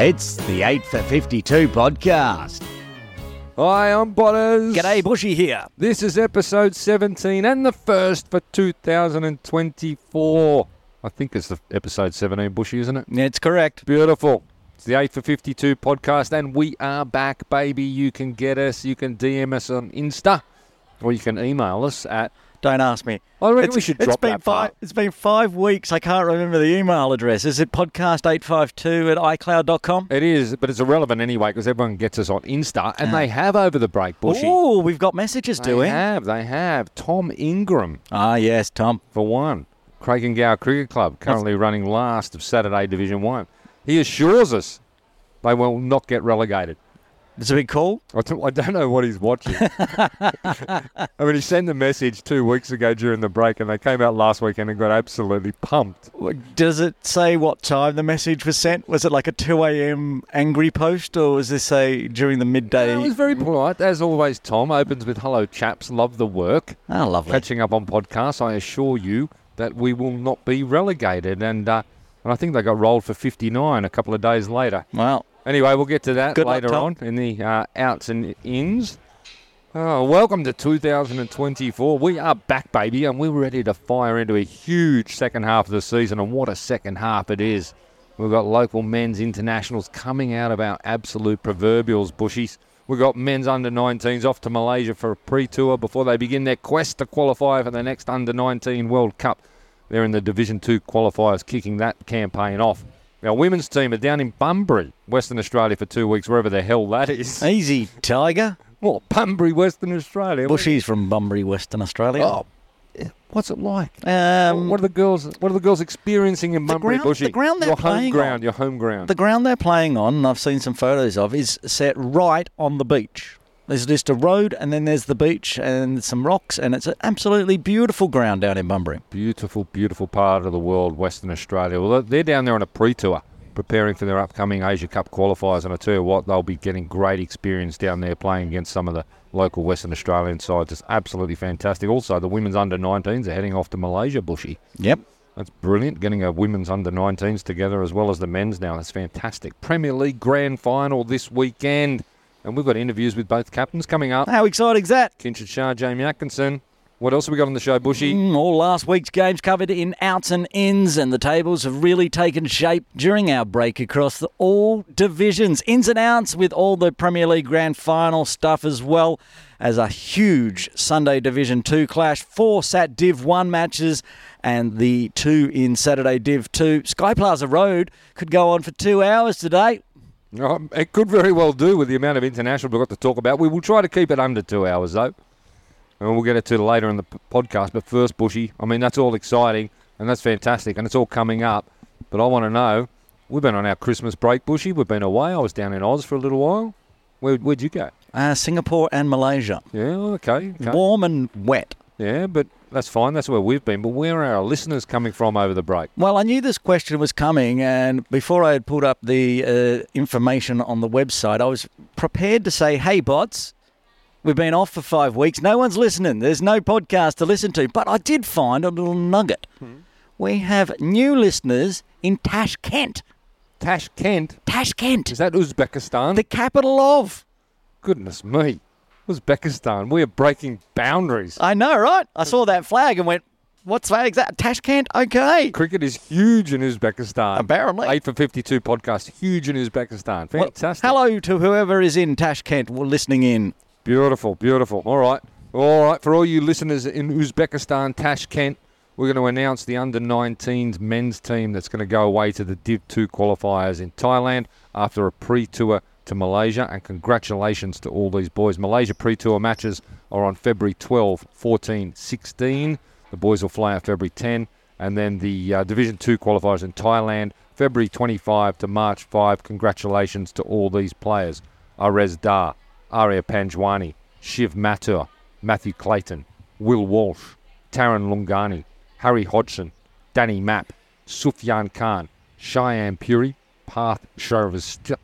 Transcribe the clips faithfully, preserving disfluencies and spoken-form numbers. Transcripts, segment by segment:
It's the eight for fifty-two podcast. Hi, I'm Botters. G'day, Bushy here. This is episode seventeen and the first for two thousand twenty-four. I think it's the episode seventeen, Bushy, isn't it? It's correct. Beautiful. It's the eight for fifty-two podcast and we are back, baby. You can get us, you can D M us on Insta or you can email us at... Don't ask me. I reckon it's, we should drop it's been that part. Five, it's been five weeks. I can't remember the email address. Is it podcast eight five two at i cloud dot com? It is, but it's irrelevant anyway because everyone gets us on Insta, and uh, they have over the break, Bushy. Oh, we've got messages, do we? They have, they have. Tom Ingram. Ah, yes, Tom. For one. Craigengower Cricket Club, currently That's... running last of Saturday Division one. He assures us they will not get relegated. It's a big call. I don't know what he's watching. I mean, he sent a message two weeks ago during the break, and they came out last weekend and got absolutely pumped. Does it say what time the message was sent? Was it like a two a.m. angry post, or was this say during the midday? Yeah, it was very polite, as always. Tom opens with "Hello, chaps. Love the work. Oh, lovely. Catching up on podcasts. I assure you that we will not be relegated." And uh, and I think they got rolled for fifty-nine a couple of days later. Wow. Anyway, we'll get to that Good later on in the uh, outs and ins. Oh, welcome to two thousand twenty-four. We are back, baby, and we're ready to fire into a huge second half of the season, and what a second half it is. We've got local men's internationals coming out of our absolute proverbials, Bushies. We've got men's under nineteens off to Malaysia for a pre-tour before they begin their quest to qualify for the next under nineteen World Cup. They're in the Division two qualifiers, kicking that campaign off. Our women's team are down in Bunbury, Western Australia, for two weeks, wherever the hell that is. Easy, Tiger. Well, Bunbury, Western Australia. Well, she's from Bunbury, Western Australia. Oh, what's it like? Um, what are the girls? What are the girls experiencing in Bunbury, ground, Bushy? The ground they're your playing home ground, on. Your home ground. The ground they're playing on, and I've seen some photos of, is set right on the beach. There's just a road, and then there's the beach and some rocks, and it's an absolutely beautiful ground down in Bunbury. Beautiful, beautiful part of the world, Western Australia. Well, they're down there on a pre-tour, preparing for their upcoming Asia Cup qualifiers, and I tell you what, they'll be getting great experience down there playing against some of the local Western Australian sides. It's absolutely fantastic. Also, the women's under nineteens are heading off to Malaysia, Bushy. Yep. That's brilliant, getting a women's under nineteens together as well as the men's now. That's fantastic. Premier League Grand Final this weekend. And we've got interviews with both captains coming up. How exciting is that? Kinchit Shah, Jamie Atkinson. What else have we got on the show, Bushy? Mm, all last week's games covered in outs and ins, and the tables have really taken shape during our break across the, all divisions. Ins and outs with all the Premier League Grand Final stuff as well as a huge Sunday Division two clash, four Sat Div one matches, and the two in Saturday Div two. Sky Plaza Road could go on for two hours today. Oh, it could very well do with the amount of international we've got to talk about. We will try to keep it under two hours, though. And we'll get it to later in the p- podcast. But first, Bushy, I mean, that's all exciting and that's fantastic and it's all coming up. But I want to know, we've been on our Christmas break, Bushy. We've been away. I was down in Oz for a little while. Where, where'd you go? Uh, Singapore and Malaysia. Yeah, okay, okay. Warm and wet. Yeah, but that's fine. That's where we've been. But where are our listeners coming from over the break? Well, I knew this question was coming, and before I had pulled up the uh, information on the website, I was prepared to say, hey, bots, we've been off for five weeks. No one's listening. There's no podcast to listen to. But I did find a little nugget. Hmm. We have new listeners in Tashkent. Tashkent? Tashkent. Is that Uzbekistan? The capital of... Goodness me. Uzbekistan. We are breaking boundaries. I know, right? I saw that flag and went, what flag's that? Tashkent? Okay. Cricket is huge in Uzbekistan. Apparently. eight for fifty-two podcast, huge in Uzbekistan. Fantastic. Well, hello to whoever is in Tashkent listening in. Beautiful, beautiful. All right. All right. For all you listeners in Uzbekistan, Tashkent, we're going to announce the under nineteens men's team that's going to go away to the Div two qualifiers in Thailand after a pre-tour to Malaysia, and congratulations to all these boys. Malaysia pre-tour matches are on February twelfth, fourteen, sixteen. The boys will fly out February tenth, and then the uh, Division two qualifiers in Thailand, February twenty-fifth to March fifth. Congratulations to all these players. Arez Dar, Arya Panjwani, Shiv Matur, Matthew Clayton, Will Walsh, Taron Lungani, Harry Hodgson, Danny Map, Sufyan Khan, Cheyenne Puri, Parth Shravastra,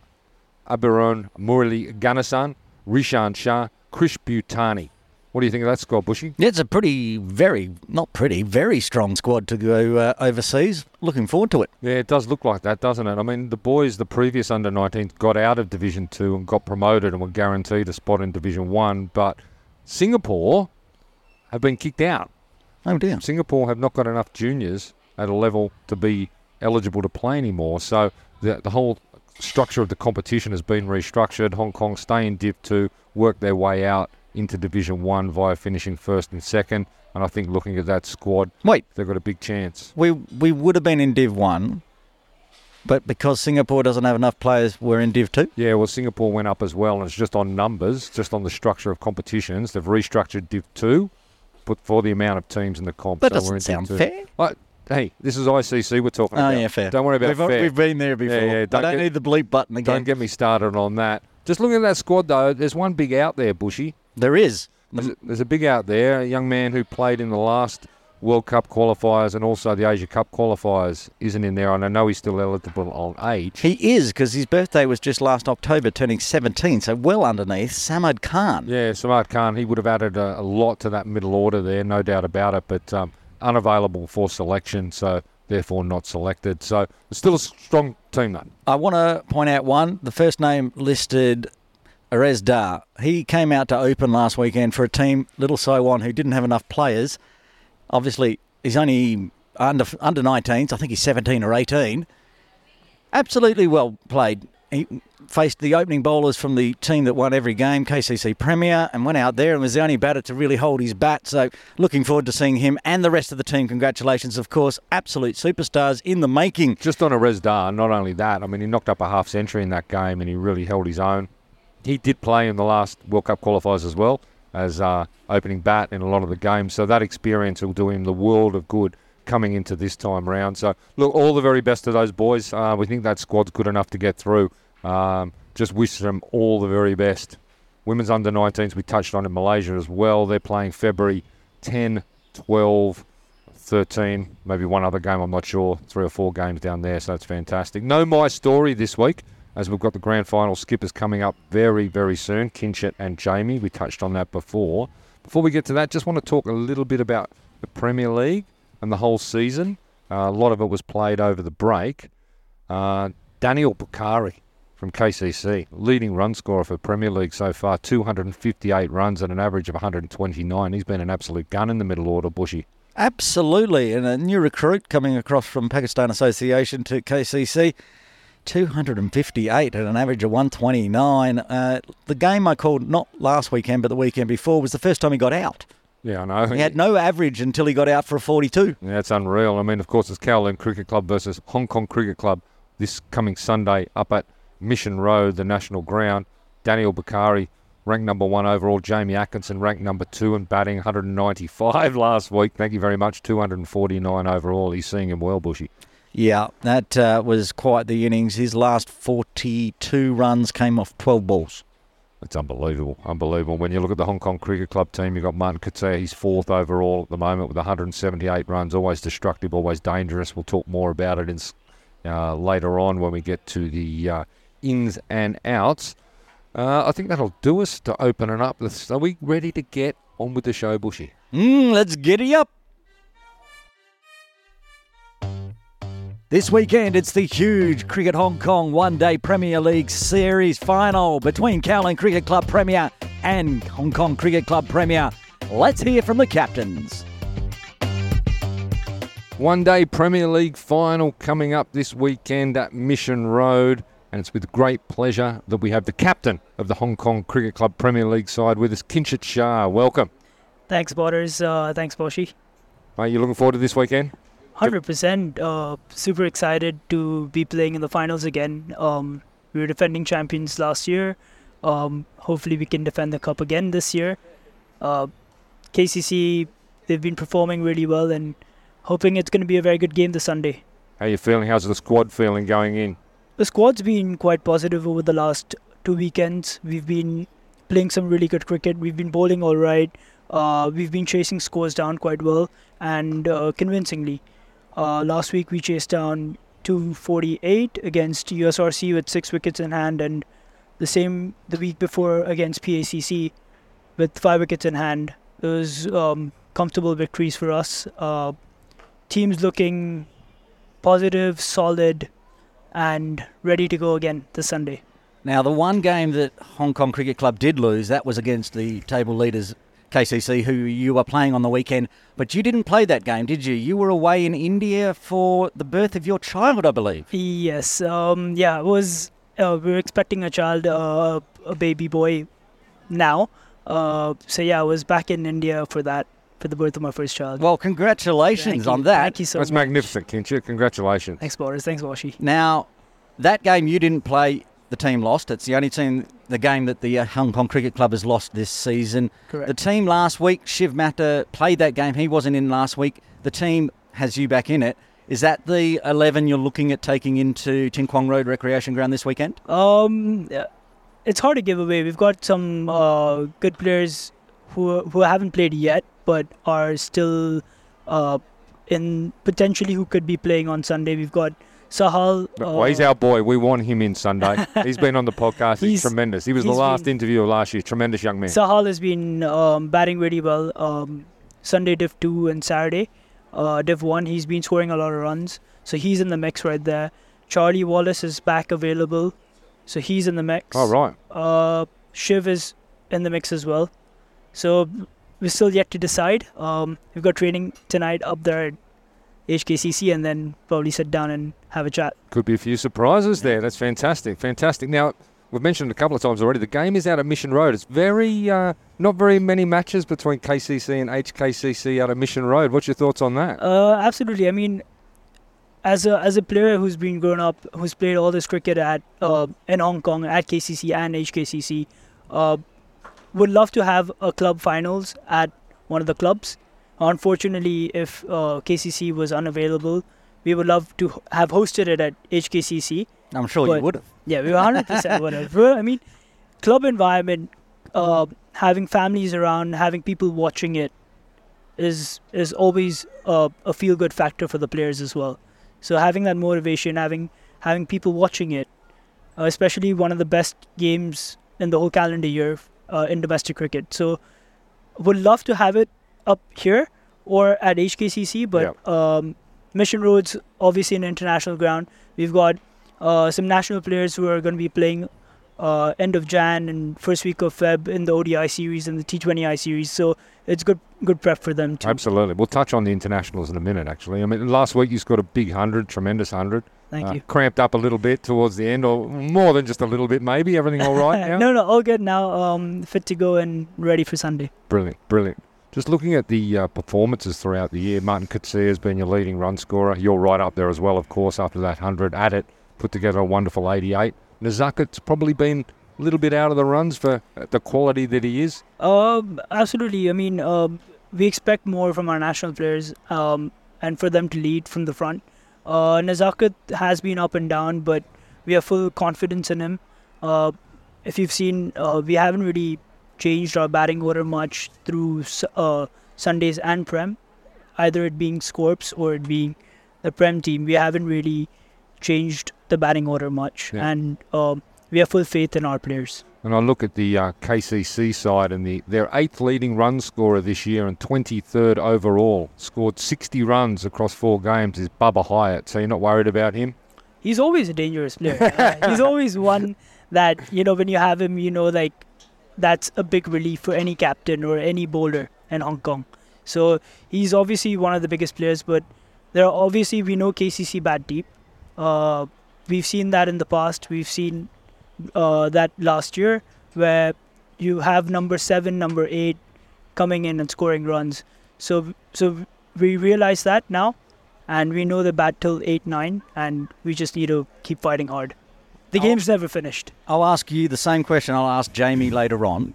Abirone Morley, Ganasan, Rishan Shah, Krish Butani. What do you think of that squad, Bushy? Yeah, it's a pretty, very, not pretty, very strong squad to go uh, overseas. Looking forward to it. Yeah, it does look like that, doesn't it? I mean, the boys, the previous under nineteens, got out of Division two and got promoted and were guaranteed a spot in Division one, but Singapore have been kicked out. Oh, dear. Singapore have not got enough juniors at a level to be eligible to play anymore, so the, the whole structure of the competition has been restructured. Hong Kong stay in Div two, work their way out into Division one via finishing first and second, and I think looking at that squad, wait, they've got a big chance. We we would have been in Div one, but because Singapore doesn't have enough players, we're in Div two? Yeah, well, Singapore went up as well, and it's just on numbers, just on the structure of competitions. They've restructured Div two, but for the amount of teams in the comp. That so doesn't we're in sound Div two. Fair. I, Hey, this is I C C we're talking about. Oh, yeah, fair. Don't worry about we've, fair. We've been there before. Yeah, yeah, don't I don't get, need the bleep button again. Don't get me started on that. Just looking at that squad, though, there's one big out there, Bushy. There is. There's a, there's a big out there, a young man who played in the last World Cup qualifiers and also the Asia Cup qualifiers isn't in there, and I know he's still eligible on age. He is, because his birthday was just last October, turning seventeen, so well underneath Samad Khan. Yeah, Samad Khan, he would have added a, a lot to that middle order there, no doubt about it, but... Um, unavailable for selection, so therefore not selected. So it's still a strong team, though. I want to point out one. The first name listed, Arez Dar. He came out to open last weekend for a team, Little Saiwan, who didn't have enough players. Obviously, he's only under under nineteens. I think he's seventeen or eighteen. Absolutely well played. He faced the opening bowlers from the team that won every game, K C C Premier, and went out there and was the only batter to really hold his bat. So looking forward to seeing him and the rest of the team. Congratulations, of course. Absolute superstars in the making. Just on Arez Dar, not only that, I mean, he knocked up a half century in that game and he really held his own. He did play in the last World Cup qualifiers as well as uh, opening bat in a lot of the games. So that experience will do him the world of good coming into this time round. So, look, all the very best to those boys. Uh, we think that squad's good enough to get through. Um, just wish them all the very best. Women's under nineteens, we touched on in Malaysia as well. They're playing February tenth, twelfth, thirteenth, maybe one other game, I'm not sure, three or four games down there, so it's fantastic. No My Story this week, as we've got the grand final skippers coming up very, very soon, Kinchit and Jamie. We touched on that before. Before we get to that, just want to talk a little bit about the Premier League and the whole season. Uh, a lot of it was played over the break. Uh, Daniel Bukhari from K C C, leading run scorer for Premier League so far, two hundred fifty-eight runs at an average of one hundred twenty-nine. He's been an absolute gun in the middle order, Bushy. Absolutely, and a new recruit coming across from Pakistan Association to K C C, two hundred fifty-eight at an average of one hundred twenty-nine. Uh, the game I called, not last weekend, but the weekend before, was the first time he got out. Yeah, I know. He had no average until he got out for a forty-two. Yeah, that's unreal. I mean, of course, it's Kowloon Cricket Club versus Hong Kong Cricket Club this coming Sunday up at Mission Road, the national ground. Daniel Bukhari, ranked number one overall. Jamie Atkinson, ranked number two and batting one hundred ninety-five last week. Thank you very much. two hundred forty-nine overall. He's seeing him well, Bushy. Yeah, that uh, was quite the innings. His last forty-two runs came off twelve balls. It's unbelievable, unbelievable. When you look at the Hong Kong Cricket Club team, you've got Martin Kutzea, he's fourth overall at the moment with one hundred seventy-eight runs, always destructive, always dangerous. We'll talk more about it in, uh, later on when we get to the... Uh, ins and outs. Uh, I think that'll do us to open it up. Are we ready to get on with the show, Bushy? Mm, let's giddy up. This weekend, it's the huge Cricket Hong Kong One Day Premier League Series final between Kowloon Cricket Club Premier and Hong Kong Cricket Club Premier. Let's hear from the captains. One Day Premier League final coming up this weekend at Mission Road. And it's with great pleasure that we have the captain of the Hong Kong Cricket Club Premier League side with us, Kinchit Shah. Welcome. Thanks, Borders. Uh, thanks, Boshi. Are you looking forward to this weekend? one hundred percent. Uh, super excited to be playing in the finals again. Um, we were defending champions last year. Um, hopefully we can defend the cup again this year. Uh, K C C, they've been performing really well and hoping it's going to be a very good game this Sunday. How are you feeling? How's the squad feeling going in? The squad's been quite positive over the last two weekends. We've been playing some really good cricket. We've been bowling all right. Uh, we've been chasing scores down quite well and uh, convincingly. Uh, last week we chased down two forty-eight against U S R C with six wickets in hand, and the same the week before against P A C C with five wickets in hand. those um, comfortable victories for us. Uh, teams looking positive, solid, and ready to go again this Sunday. Now, the one game that Hong Kong Cricket Club did lose, that was against the table leaders, K C C, who you were playing on the weekend, but you didn't play that game, did you? You were away in India for the birth of your child, I believe. Yes, um, yeah, it was. Uh, we were expecting a child, uh, a baby boy, now. Uh, so yeah, I was back in India for that, for the birth of my first child. Well, congratulations on that. Thank you so much. That's magnificent, Kinchit. Congratulations. Thanks, Boris. Thanks, Washi. Now, that game you didn't play. The team lost. It's the only team, the game that the Hong Kong Cricket Club has lost this season. Correct. The team last week, Shiv Matur played that game. He wasn't in last week. The team has you back in it. Is that the eleven you're looking at taking into Tin Kwong Road Recreation Ground this weekend? Um, it's hard to give away. We've got some uh, good players who who haven't played yet, but are still uh, in potentially who could be playing on Sunday. We've got Sahal. Uh, well, he's our boy. We want him in Sunday. He's been on the podcast. He's, he's tremendous. He was the last been, interviewer last year. Tremendous young man. Sahal has been um, batting really well. Um, Sunday Div two and Saturday uh, Div one. He's been scoring a lot of runs. So he's in the mix right there. Charlie Wallace is back available. So he's in the mix. Oh, right. Uh, Shiv is in the mix as well. So we're still yet to decide. Um, we've got training tonight up there at H K C C and then probably sit down and have a chat. Could be a few surprises there. That's fantastic, fantastic. Now, we've mentioned it a couple of times already, the game is out at Mission Road. It's very, uh, not very many matches between K C C and H K C C out at Mission Road. What's your thoughts on that? Uh, absolutely. I mean, as a as a player who's been grown up, who's played all this cricket at uh, in Hong Kong, at K C C and H K C C, uh, would love to have a club finals at one of the clubs. Unfortunately, if uh, K C C was unavailable, we would love to have hosted it at H K C C. I'm sure but, you would have. Yeah, we one hundred percent would have. I mean, club environment, uh, having families around, having people watching it is is always uh, a feel-good factor for the players as well. So having that motivation, having having people watching it, uh, especially one of the best games in the whole calendar year uh, in domestic cricket. So would love to have it up here or at H K C C, but yep. um, Mission Road's obviously an international ground. We've got uh, some national players who are going to be playing uh, end of Jan and first week of Feb in the O D I series and the T twenty I series, so it's good good prep for them too. Absolutely. We'll touch on the internationals in a minute, actually. I mean, last week you scored a big hundred, tremendous hundred. Thank uh, you. Cramped up a little bit towards the end, or more than just a little bit maybe. Everything all right now? No, no, all good now. Um, fit to go and ready for Sunday. Brilliant, brilliant. Just looking at the uh, performances throughout the year, Martin Kutzea has been your leading run scorer. You're right up there as well, of course, after that hundred at it. Put together a wonderful eighty-eight. Nazakat's probably been a little bit out of the runs for the quality that he is. Um, absolutely. I mean, uh, we expect more from our national players um, and for them to lead from the front. Uh, Nazakat has been up and down, but we have full confidence in him. Uh, if you've seen, uh, we haven't really changed our batting order much through uh, Sundays and Prem, either it being Scorps or it being the Prem team. We haven't really changed the batting order much, yeah. and um, we have full faith in our players. And I look at the uh, K C C side, and the their eighth leading run scorer this year and twenty-third overall, scored sixty runs across four games, is Bubba Hyatt. So you're not worried about him? He's always a dangerous player. uh, he's always one that, you know, when you have him, you know, like, that's a big relief for any captain or any bowler in Hong Kong. So he's obviously one of the biggest players, but there are obviously, we know K C C bat deep. Uh, we've seen that in the past. We've seen uh, that last year where you have number seven, number eight coming in and scoring runs. So so we realize that now, and we know the bat till eight, nine, and we just need to keep fighting hard. The game's never finished. I'll ask you the same question I'll ask Jamie later on.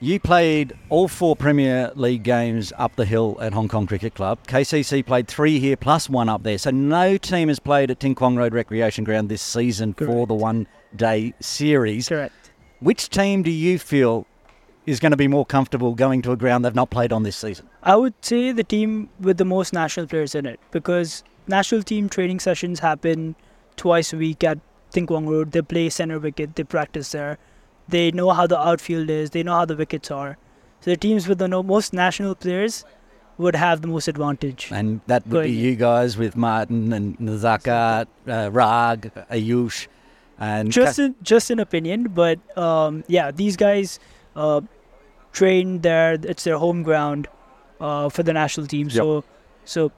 You played all four Premier League games up the hill at Hong Kong Cricket Club. K C C played three here plus one up there. So no team has played at Tin Kwong Road Recreation Ground this season. Correct. For the one-day series. Correct. Which team do you feel is going to be more comfortable going to a ground they've not played on this season? I would say the team with the most national players in it, because national team training sessions happen twice a week at Tin Kwong Road. They play centre wicket, they practice there, they know how the outfield is, they know how the wickets are. So the teams with the no- most national players would have the most advantage. And that would be you guys with Martin and Nazakat, uh, Rag, Ayush. And just, in, just an opinion, but um, yeah, these guys uh, train there. It's their home ground uh, for the national team. Yep. So, so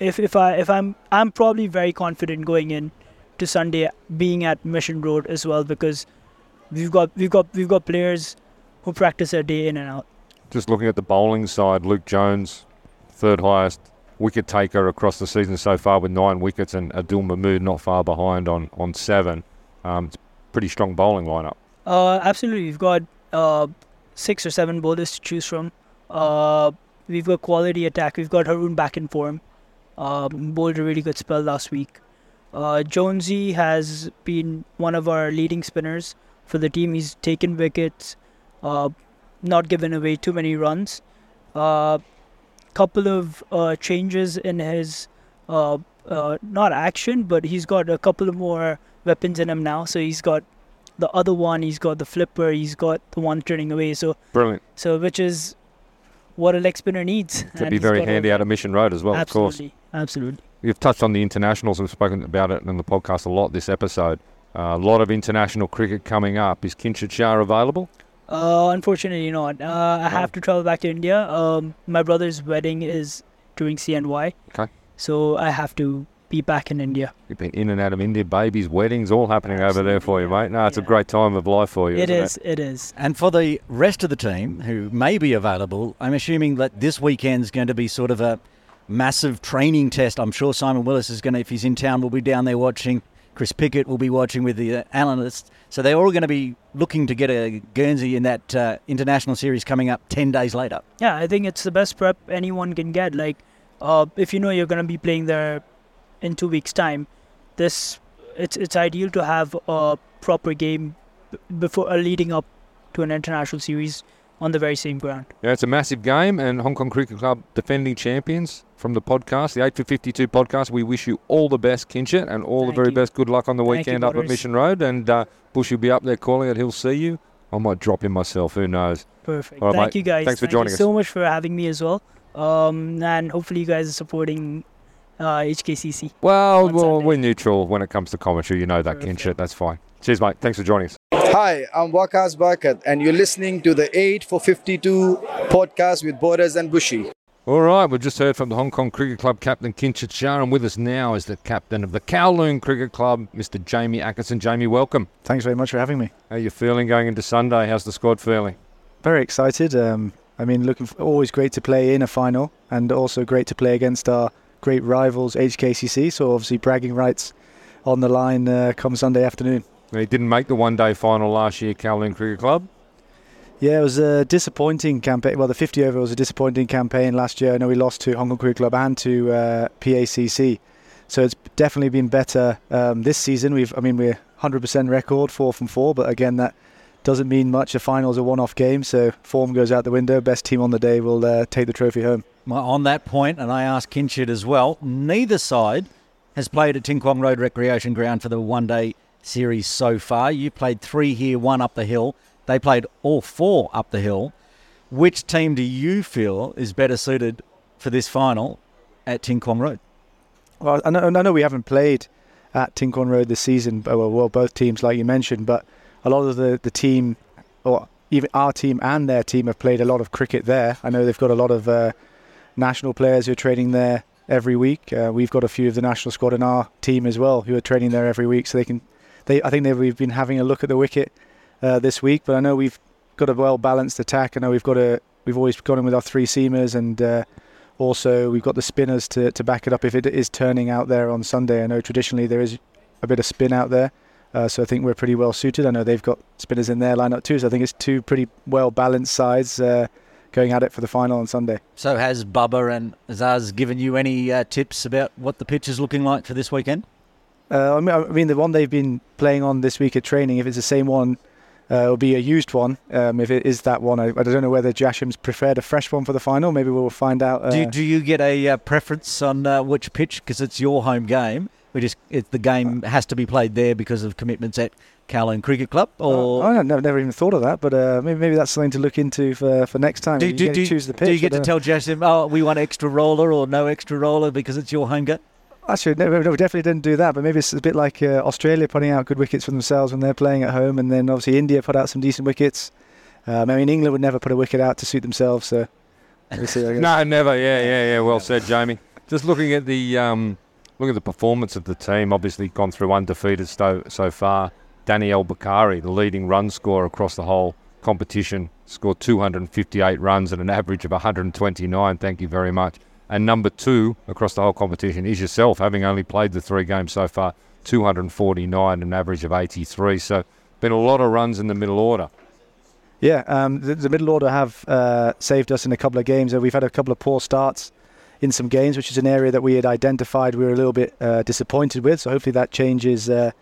if if I if I'm I'm probably very confident going in to Sunday being at Mission Road as well, because we've got we've got we've got players who practice their day in and out. Just looking at the bowling side, Luke Jones, third highest wicket taker across the season so far with nine wickets, and Adil Mahmood not far behind on on seven. Um, it's a pretty strong bowling lineup. Uh, absolutely, we've got uh, six or seven bowlers to choose from. Uh, we've got quality attack. We've got Haroon back in form. Um, bowled a really good spell last week. Uh, Jonesy has been one of our leading spinners for the team. He's taken wickets, uh, not given away too many runs. Uh, couple of uh, changes in his uh, uh, not action, but he's got a couple of more weapons in him now. So he's got the other one, he's got the flipper, he's got the one turning away. So brilliant. So which is what a leg spinner needs. Could be very handy out of Mission Road as well. Absolutely. Of course. Absolutely. We've touched on the internationals. We've spoken about it in the podcast a lot this episode. Uh, a lot of international cricket coming up. Is Kinchit Shah available? Uh, unfortunately not. Uh, I oh. have to travel back to India. Um, my brother's wedding is during C N Y. Okay. So I have to be back in India. You've been in and out of India, babies, weddings, all happening Absolutely. over there for you, mate. No, it's yeah. a great time of life for you. It is, it? it is. And for the rest of the team who may be available, I'm assuming that this weekend's going to be sort of a massive training test. I'm sure Simon Willis is going to, if he's in town, will be down there watching. Chris Pickett will be watching with the analysts. So they're all going to be looking to get a Guernsey in that uh, international series coming up ten days later. Yeah, I think it's the best prep anyone can get. Like, uh, if you know you're going to be playing there in two weeks' time, this it's it's ideal to have a proper game before uh, leading up to an international series on the very same ground. Yeah, it's a massive game, and Hong Kong Cricket Club defending champions from the podcast, the eight for fifty-two podcast. We wish you all the best, Kinchit, and all Thank the very you. best. Good luck on the weekend you, up at Mission Road, and uh, Bush will be up there calling it. He'll see you. I might drop in myself. Who knows? Perfect. All right, Thank mate. you guys. Thanks for Thank joining you us. so much for having me as well, um, and hopefully you guys are supporting uh, H K C C. Well, well we're neutral when it comes to commentary. You know that, Perfect. Kinchit. That's fine. Cheers, mate. Thanks for joining us. Hi, I'm Waqas Barakat, and you're listening to the eight for fifty-two podcast with Borders and Bushy. All right, we've just heard from the Hong Kong Cricket Club captain, Kinchit Shah, and with us now is the captain of the Kowloon Cricket Club, Mister Jamie Atkinson. Jamie, welcome. Thanks very much for having me. How are you feeling going into Sunday? How's the squad feeling? Very excited. Um, I mean, looking for, always great to play in a final, and also great to play against our great rivals, H K C C, so obviously bragging rights on the line uh, come Sunday afternoon. They didn't make the one-day final last year, Kowloon Cricket Club. Yeah, it was a disappointing campaign. Well, the fifty-over was a disappointing campaign last year. I know we lost to Hong Kong Cricket Club and to uh, P A C C. So it's definitely been better um, this season. We've, I mean, we're one hundred percent record, four from four. But again, that doesn't mean much. A final's a one-off game, so form goes out the window. Best team on the day will uh, take the trophy home. Well, on that point, and I asked Kinchit as well, neither side has played at Tin Kwong Road Recreation Ground for the one-day series so far. You played three here, one up the hill. They played all four up the hill. Which team do you feel is better suited for this final at Tin Kwong Road? Well, I know, I know we haven't played at Tin Kwong Road this season, but, well, both teams, like you mentioned, but a lot of the, the team, or even our team and their team, have played a lot of cricket there. I know they've got a lot of uh, national players who are training there every week. Uh, we've got a few of the national squad in our team as well who are training there every week, so they can They, I think they, we've been having a look at the wicket uh, this week, but I know we've got a well-balanced attack. I know we've got a, we've always gone in with our three seamers, and uh, also we've got the spinners to, to back it up if it is turning out there on Sunday. I know traditionally there is a bit of spin out there, uh, so I think we're pretty well suited. I know they've got spinners in their lineup too, so I think it's two pretty well-balanced sides uh, going at it for the final on Sunday. So has Bubba and Zaz given you any uh, tips about what the pitch is looking like for this weekend? Uh, I mean, the one they've been playing on this week at training, if it's the same one, uh, it'll be a used one. Um, if it is that one, I, I don't know whether Jasham's preferred a fresh one for the final. Maybe we'll find out. Uh, do, do you get a uh, preference on uh, which pitch? Because it's your home game. We just it, the game has to be played there because of commitments at Kowloon Cricket Club. Or I don't, I've never even thought of that, but uh, maybe maybe that's something to look into for for next time. Do you, do, get do, to choose the pitch, do you get to know. Tell Jasim, oh, we want extra roller or no extra roller because it's your home game? Actually, no, no, we definitely didn't do that, but maybe it's a bit like uh, Australia putting out good wickets for themselves when they're playing at home, and then obviously India put out some decent wickets. Um, I mean, England would never put a wicket out to suit themselves, so... See, no, never, yeah, yeah, yeah, well said, Jamie. Just looking at the um, look at the performance of the team, obviously gone through undefeated so, so far. Daniel Bukhari, the leading run scorer across the whole competition, scored two hundred fifty-eight runs at an average of one hundred twenty-nine, thank you very much. And number two across the whole competition is yourself, having only played the three games so far, two hundred forty-nine, an average of eighty-three. So, been a lot of runs in the middle order. Yeah, um, the, the middle order have uh, saved us in a couple of games. We've had a couple of poor starts in some games, which is an area that we had identified we were a little bit uh, disappointed with. So, hopefully that changes uh,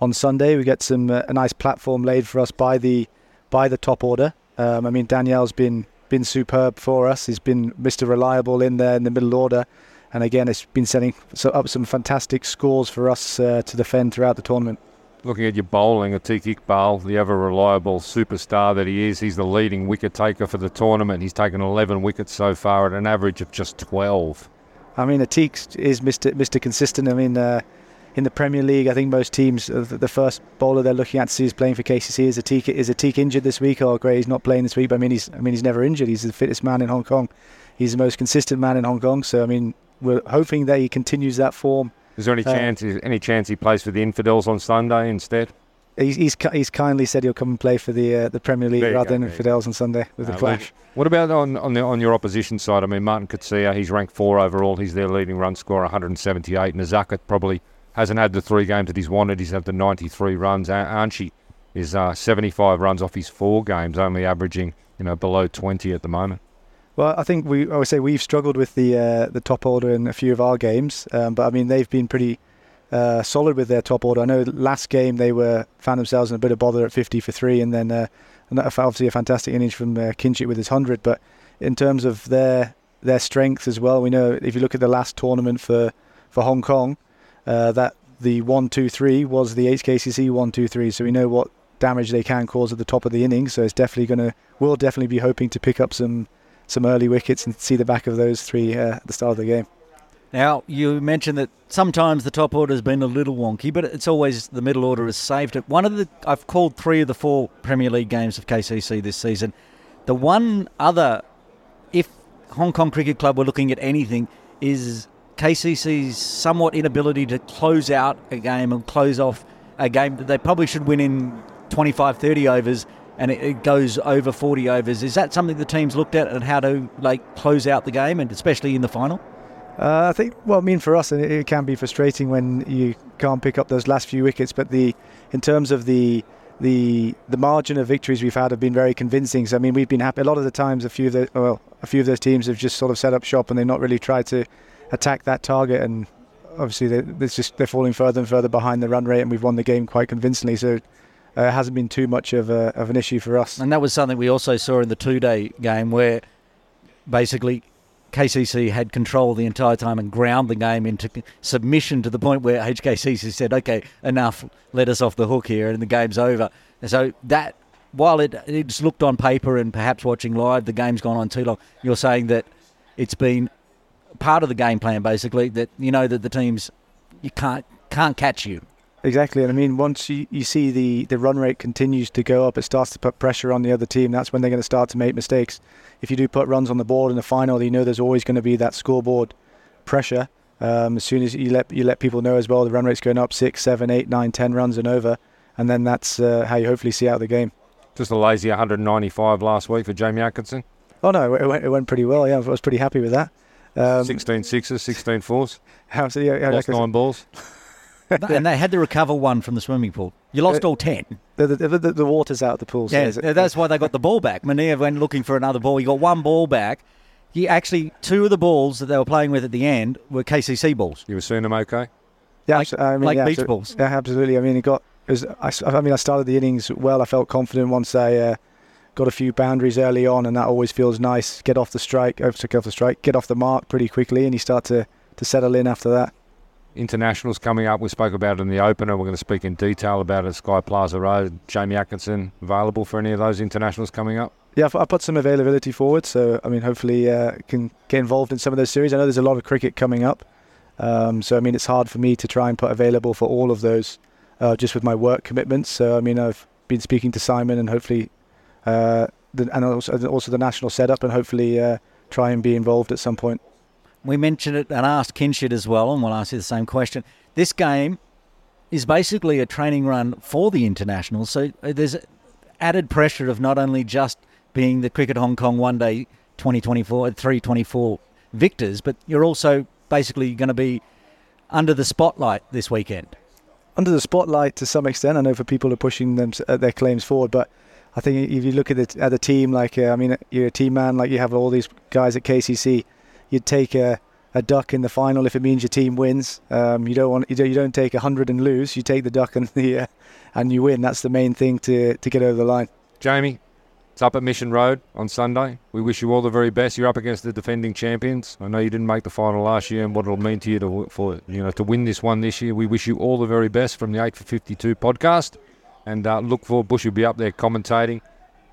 on Sunday. We get some uh, a nice platform laid for us by the by the top order. Um, I mean, Danielle's been... been superb for us. He's been Mister Reliable in there in the middle order, and again it's been setting up some fantastic scores for us uh, to defend throughout the tournament. Looking at your bowling, Atiq Iqbal, the ever reliable superstar that he is, he's the leading wicket taker for the tournament. He's taken eleven wickets so far at an average of just twelve. I mean, Atiq is Mister Mister Consistent. I mean, uh, in the Premier League, I think most teams, the first bowler they're looking at to see is playing for K C C. Is Atiq is Atiq injured this week? Oh, great, he's not playing this week. But I mean, he's I mean he's never injured. He's the fittest man in Hong Kong. He's the most consistent man in Hong Kong. So I mean, we're hoping that he continues that form. Is there any uh, chance? Is any chance he plays for the Infidels on Sunday instead? He's he's, he's kindly said he'll come and play for the uh, the Premier League rather go, than Infidels on Sunday with uh, the Clash. What about on on, the, on your opposition side? I mean, Martin Kutzea, he's ranked four overall. He's their leading run scorer, one hundred seventy-eight. Nazakat probably hasn't had the three games that he's wanted. He's had the ninety-three runs. Anchi is uh, seventy-five runs off his four games, only averaging you know below twenty at the moment. Well, I think we I would say we've struggled with the uh, the top order in a few of our games, um, but I mean they've been pretty uh, solid with their top order. I know last game they were found themselves in a bit of bother at fifty for three, and then uh, and obviously a fantastic innings from uh, Kinchit with his hundred. But in terms of their their strength as well, we know if you look at the last tournament for for Hong Kong. Uh, that the one two three was the H K C C one two three, so we know what damage they can cause at the top of the innings. So it's definitely going to, we'll definitely be hoping to pick up some some early wickets and see the back of those three uh, at the start of the game. Now, you mentioned that sometimes the top order has been a little wonky, but it's always the middle order has saved it. One of the, I've called three of the four Premier League games of K C C this season. The one other, if Hong Kong Cricket Club were looking at anything, is K C C's somewhat inability to close out a game and close off a game that they probably should win in twenty-five, thirty overs, and it, it goes over forty overs. Is that something the team's looked at, and how to like close out the game, and especially in the final? Uh, I think, well, I mean, for us, it, it can be frustrating when you can't pick up those last few wickets, but the in terms of the the the margin of victories we've had have been very convincing. So I mean, we've been happy. A lot of the times, a few of the well, a few of those teams have just sort of set up shop, and they've not really tried to attack that target, and obviously they're, just, they're falling further and further behind the run rate, and we've won the game quite convincingly, so uh, it hasn't been too much of, a, of an issue for us. And that was something we also saw in the two-day game, where basically K C C had control the entire time and ground the game into submission to the point where H K C C said, OK, enough, let us off the hook here, and the game's over. And so that, while it it's looked on paper and perhaps watching live, the game's gone on too long, you're saying that it's been part of the game plan, basically, that you know that the teams you can't can't catch you. Exactly, and I mean, once you, you see the, the run rate continues to go up, it starts to put pressure on the other team. That's when they're going to start to make mistakes. If you do put runs on the board in the final, you know there's always going to be that scoreboard pressure. Um, as soon as you let you let people know as well, the run rate's going up six, seven, eight, nine, ten runs and over, and then that's uh, how you hopefully see out the game. Just a lazy one hundred ninety-five last week for Jamie Atkinson. Oh no, it went, it went pretty well. Yeah, I was pretty happy with that. Um, sixteen sixes, sixteen fours. So, yeah, yeah, lost like nine balls. And they had to recover one from the swimming pool. You lost uh, all ten. The, the, the, the water's out of the pool. So yeah, it, that's why they got the ball back. Mania went looking for another ball. You got one ball back. You actually, two of the balls that they were playing with at the end were K C C balls. You were seeing them okay? Yeah, like, I mean, like yeah, beach absolutely. balls. Yeah, absolutely. I mean, it got. It was, I, I mean, I started the innings well. I felt confident once I uh, got a few boundaries early on, and that always feels nice. Get off the strike, get off the strike, get off the mark pretty quickly, and you start to, to settle in after that. internationals coming up. We spoke about it in the opener. We're going to speak in detail about it at Sky Plaza Road. Jamie Atkinson, available for any of those internationals coming up? Yeah, I put some availability forward, so I mean, hopefully uh, can get involved in some of those series. I know there's a lot of cricket coming up, um, so I mean, it's hard for me to try and put available for all of those, uh, just with my work commitments. So I mean, I've been speaking to Simon and hopefully, uh, the, and also, also the national setup, and hopefully uh, try and be involved at some point. We mentioned it and asked Kinchit as well, and we'll ask you the same question. This game is basically a training run for the internationals, so there's added pressure of not only just being the Cricket Hong Kong One Day twenty twenty-four, three twenty-four victors, but you're also basically going to be under the spotlight this weekend. Under the spotlight to some extent. I know for people who are pushing them, uh, their claims forward, but I think if you look at the, at the team, like uh, I mean, you're a team man, like you have all these guys at K C C. You'd take a, a duck in the final if it means your team wins. Um, you don't want you don't, you don't take a hundred and lose. You take the duck and the uh, and you win. That's the main thing to to get over the line. Jamie, it's up at Mission Road on Sunday. We wish you all the very best. You're up against the defending champions. I know you didn't make the final last year, and what it'll mean to you to for you know to win this one this year. We wish you all the very best from the eight for fifty-two podcast, and uh, look for Bush will be up there commentating.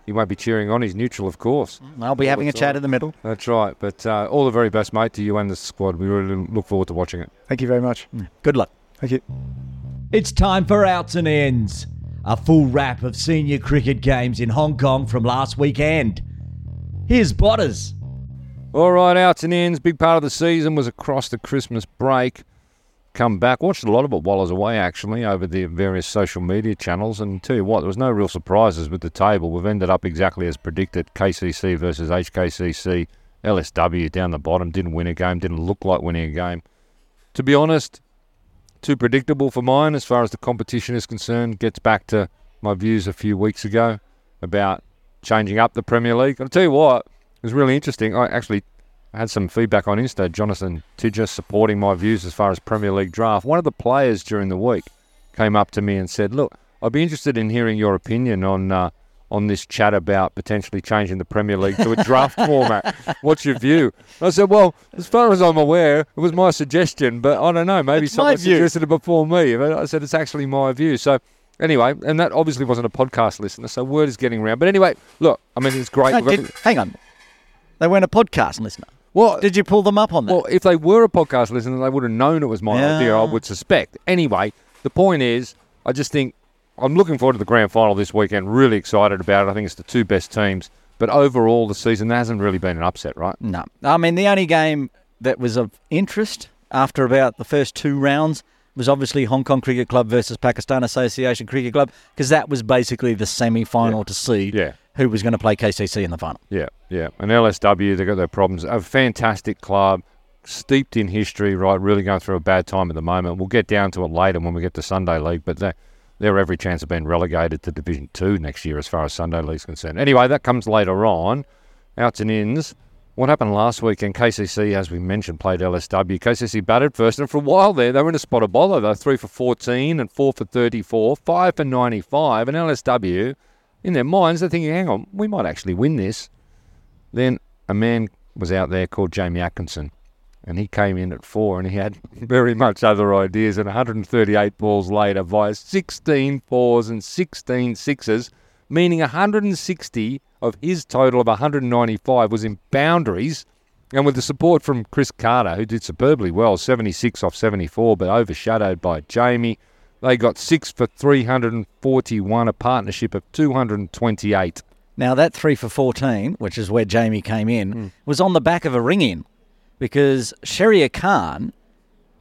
He won't be cheering on. He's neutral, of course. I'll be having a chat in the middle. That's right. But uh, all the very best, mate, to you and the squad. We really look forward to watching it. Thank you very much. Good luck. Thank you. It's time for Outs and Ins. A full wrap of senior cricket games in Hong Kong from last weekend. Here's Botters. All right, outs and ins. Big part of the season was across the Christmas break. Come back. Watched a lot of it while I was away, actually, over the various social media channels. And tell you what, there was no real surprises with the table. We've ended up exactly as predicted. K C C versus H K C C. L S W down the bottom. Didn't win a game. Didn't look like winning a game. To be honest, too predictable for mine as far as the competition is concerned. Gets back to my views a few weeks ago about changing up the Premier League. I'll tell you what, it was really interesting. I actually had some feedback on Insta. Jonathan Tidger supporting my views as far as Premier League draft. One of the players during the week came up to me and said, look, I'd be interested in hearing your opinion on uh, on this chat about potentially changing the Premier League to a draft format. What's your view? And I said, well, as far as I'm aware, it was my suggestion, but I don't know, maybe it's someone suggested it before me. But I said, it's actually my view. So anyway, and that obviously wasn't a podcast listener, so word is getting around. But anyway, look, I mean, it's great. No, did, hang on. They weren't a podcast listener. Well, did you pull them up on that? Well, if they were a podcast listener, they would have known it was my yeah. idea, I would suspect. Anyway, the point is, I just think, I'm looking forward to the grand final this weekend. Really excited about it. I think it's the two best teams. But overall, the season, there hasn't really been an upset, right? No. I mean, the only game that was of interest after about the first two rounds was obviously Hong Kong Cricket Club versus Pakistan Association Cricket Club, because that was basically the semi-final yeah. to see yeah. who was going to play K C C in the final. Yeah, yeah. And L S W, they've got their problems. A fantastic club, steeped in history, right? Really going through a bad time at the moment. We'll get down to it later when we get to Sunday League, but they... they're every chance of being relegated to Division two next year as far as Sunday League's concerned. Anyway, that comes later on. Outs and ins. What happened last weekend? K C C, as we mentioned, played L S W. K C C batted first, and for a while there, they were in a spot of bother. They were three for fourteen and four for thirty-four, five for ninety-five, and L S W, in their minds, they're thinking, hang on, we might actually win this. Then a man was out there called Jamie Atkinson, and he came in at four, and he had very much other ideas. And one hundred thirty-eight balls later, via sixteen fours and sixteen sixes, meaning one hundred sixty of his total of one hundred ninety-five was in boundaries. And with the support from Chris Carter, who did superbly well, seventy-six off seventy-four, but overshadowed by Jamie, they got six for three hundred forty-one, a partnership of two hundred twenty-eight. Now, that three for fourteen, which is where Jamie came in, mm. was on the back of a ring-in, because Sheria Khan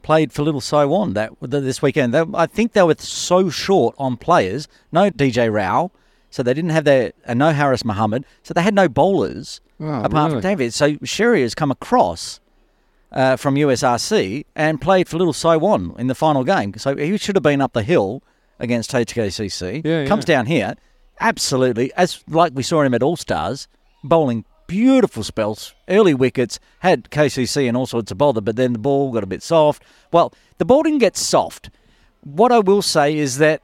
played for Little Saiwan that this weekend. They, I think they were so short on players. No D J Rao, so they didn't have their uh, no Harris Muhammad, so they had no bowlers oh, apart really? from David. So Sheria has come across uh, from U S R C and played for Little Saiwan in the final game. So he should have been up the hill against H K C C. Yeah, Comes yeah. down here, absolutely as like we saw him at All Stars, bowling. Beautiful spells, early wickets, had K C C and all sorts of bother, but then the ball got a bit soft. Well, the ball didn't get soft. What I will say is that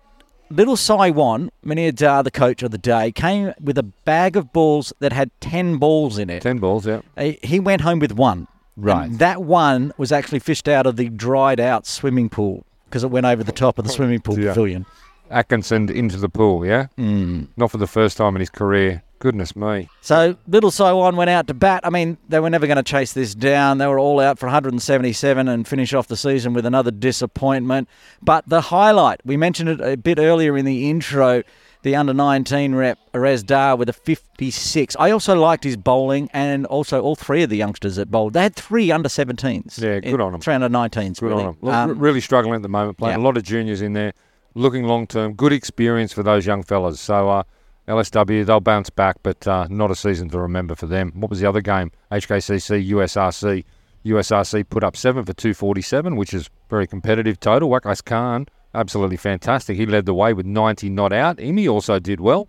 Little Saiwan, Manir Dar, the coach of the day, came with a bag of balls that had ten balls in it. ten balls, yeah. He went home with one. Right. And that one was actually fished out of the dried out swimming pool because it went over the top of the swimming pool yeah. pavilion. Atkinson into the pool, yeah? Mm. Not for the first time in his career. Goodness me. So Little Saiwan went out to bat. I mean, they were never going to chase this down. They were all out for one hundred seventy-seven and finish off the season with another disappointment. But the highlight, we mentioned it a bit earlier in the intro, the under nineteen rep, Arez Dar, with a fifty-six. I also liked his bowling, and also all three of the youngsters that bowled. They had three under seventeens. Yeah, good on them. Three under nineteens. Good really. on them. Um, really struggling at the moment, playing yeah. a lot of juniors in there. Looking long-term, good experience for those young fellas. So uh, L S W, they'll bounce back, but uh, not a season to remember for them. What was the other game? H K C C, U S R C. U S R C put up seven for two forty-seven, which is very competitive total. Waqas Khan, absolutely fantastic. He led the way with ninety not out. Imi also did well.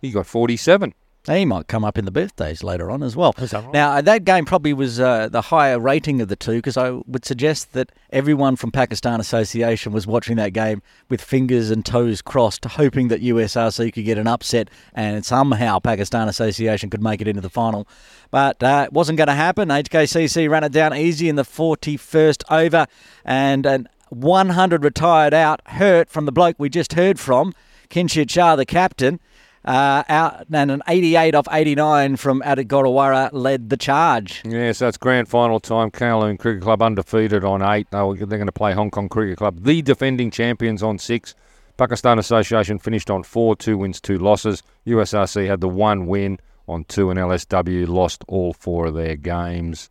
He got forty-seven. He might come up in the birthdays later on as well. That now, that game probably was uh, the higher rating of the two, because I would suggest that everyone from Pakistan Association was watching that game with fingers and toes crossed, hoping that U S R C could get an upset and somehow Pakistan Association could make it into the final. But uh, it wasn't going to happen. H K C C ran it down easy in the forty-first over, and an one hundred retired out hurt from the bloke we just heard from, Kinchit Shah, the captain. Uh, out and an eighty-eight off eighty-nine from Adil led the charge. Yeah, so it's grand final time. Kowloon Cricket Club undefeated on eight. They're going to play Hong Kong Cricket Club, the defending champions, on six. Pakistan Association finished on four, two wins, two losses. U S R C had the one win on two, and L S W lost all four of their games.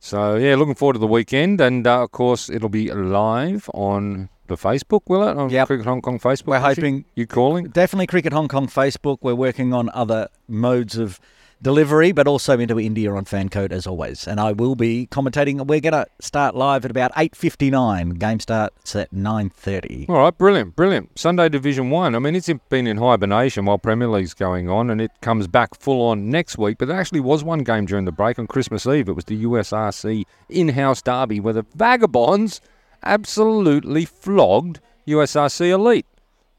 So, yeah, looking forward to the weekend. And, uh, of course, it'll be live on the Facebook, will it? On yep. Cricket Hong Kong Facebook? We're hoping. You calling? Definitely Cricket Hong Kong Facebook. We're working on other modes of delivery, but also into India on Fancode, as always. And I will be commentating. We're going to start live at about eight fifty-nine. Game starts at nine thirty. All right, brilliant, brilliant. Sunday Division one. I mean, it's been in hibernation while Premier League's going on, and it comes back full on next week. But there actually was one game during the break on Christmas Eve. It was the U S R C in-house derby where the Vagabonds absolutely flogged U S R C Elite.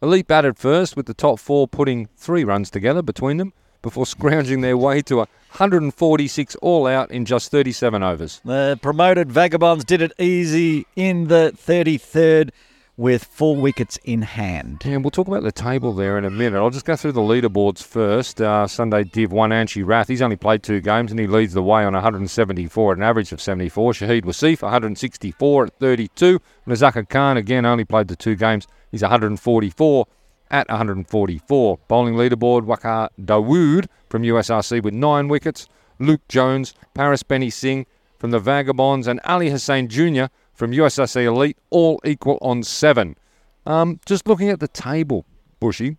Elite batted first, with the top four putting three runs together between them before scrounging their way to one hundred forty-six all out in just thirty-seven overs. The promoted Vagabonds did it easy in the thirty-third with four wickets in hand. And we'll talk about the table there in a minute. I'll just go through the leaderboards first. Uh, Sunday Div one, Anshi Rath. He's only played two games and he leads the way on one hundred seventy-four, at an average of seventy-four. Shahid Wasif, one hundred sixty-four at thirty-two. Nazakat Khan, again, only played the two games. He's one hundred forty-four at one hundred forty-four. Bowling leaderboard, Waqar Dawood from U S R C with nine wickets. Luke Jones, Paris Benny Singh from the Vagabonds, and Ali Hussain Junior from U S R C Elite, all equal on seven. Um, just looking at the table, Bushy,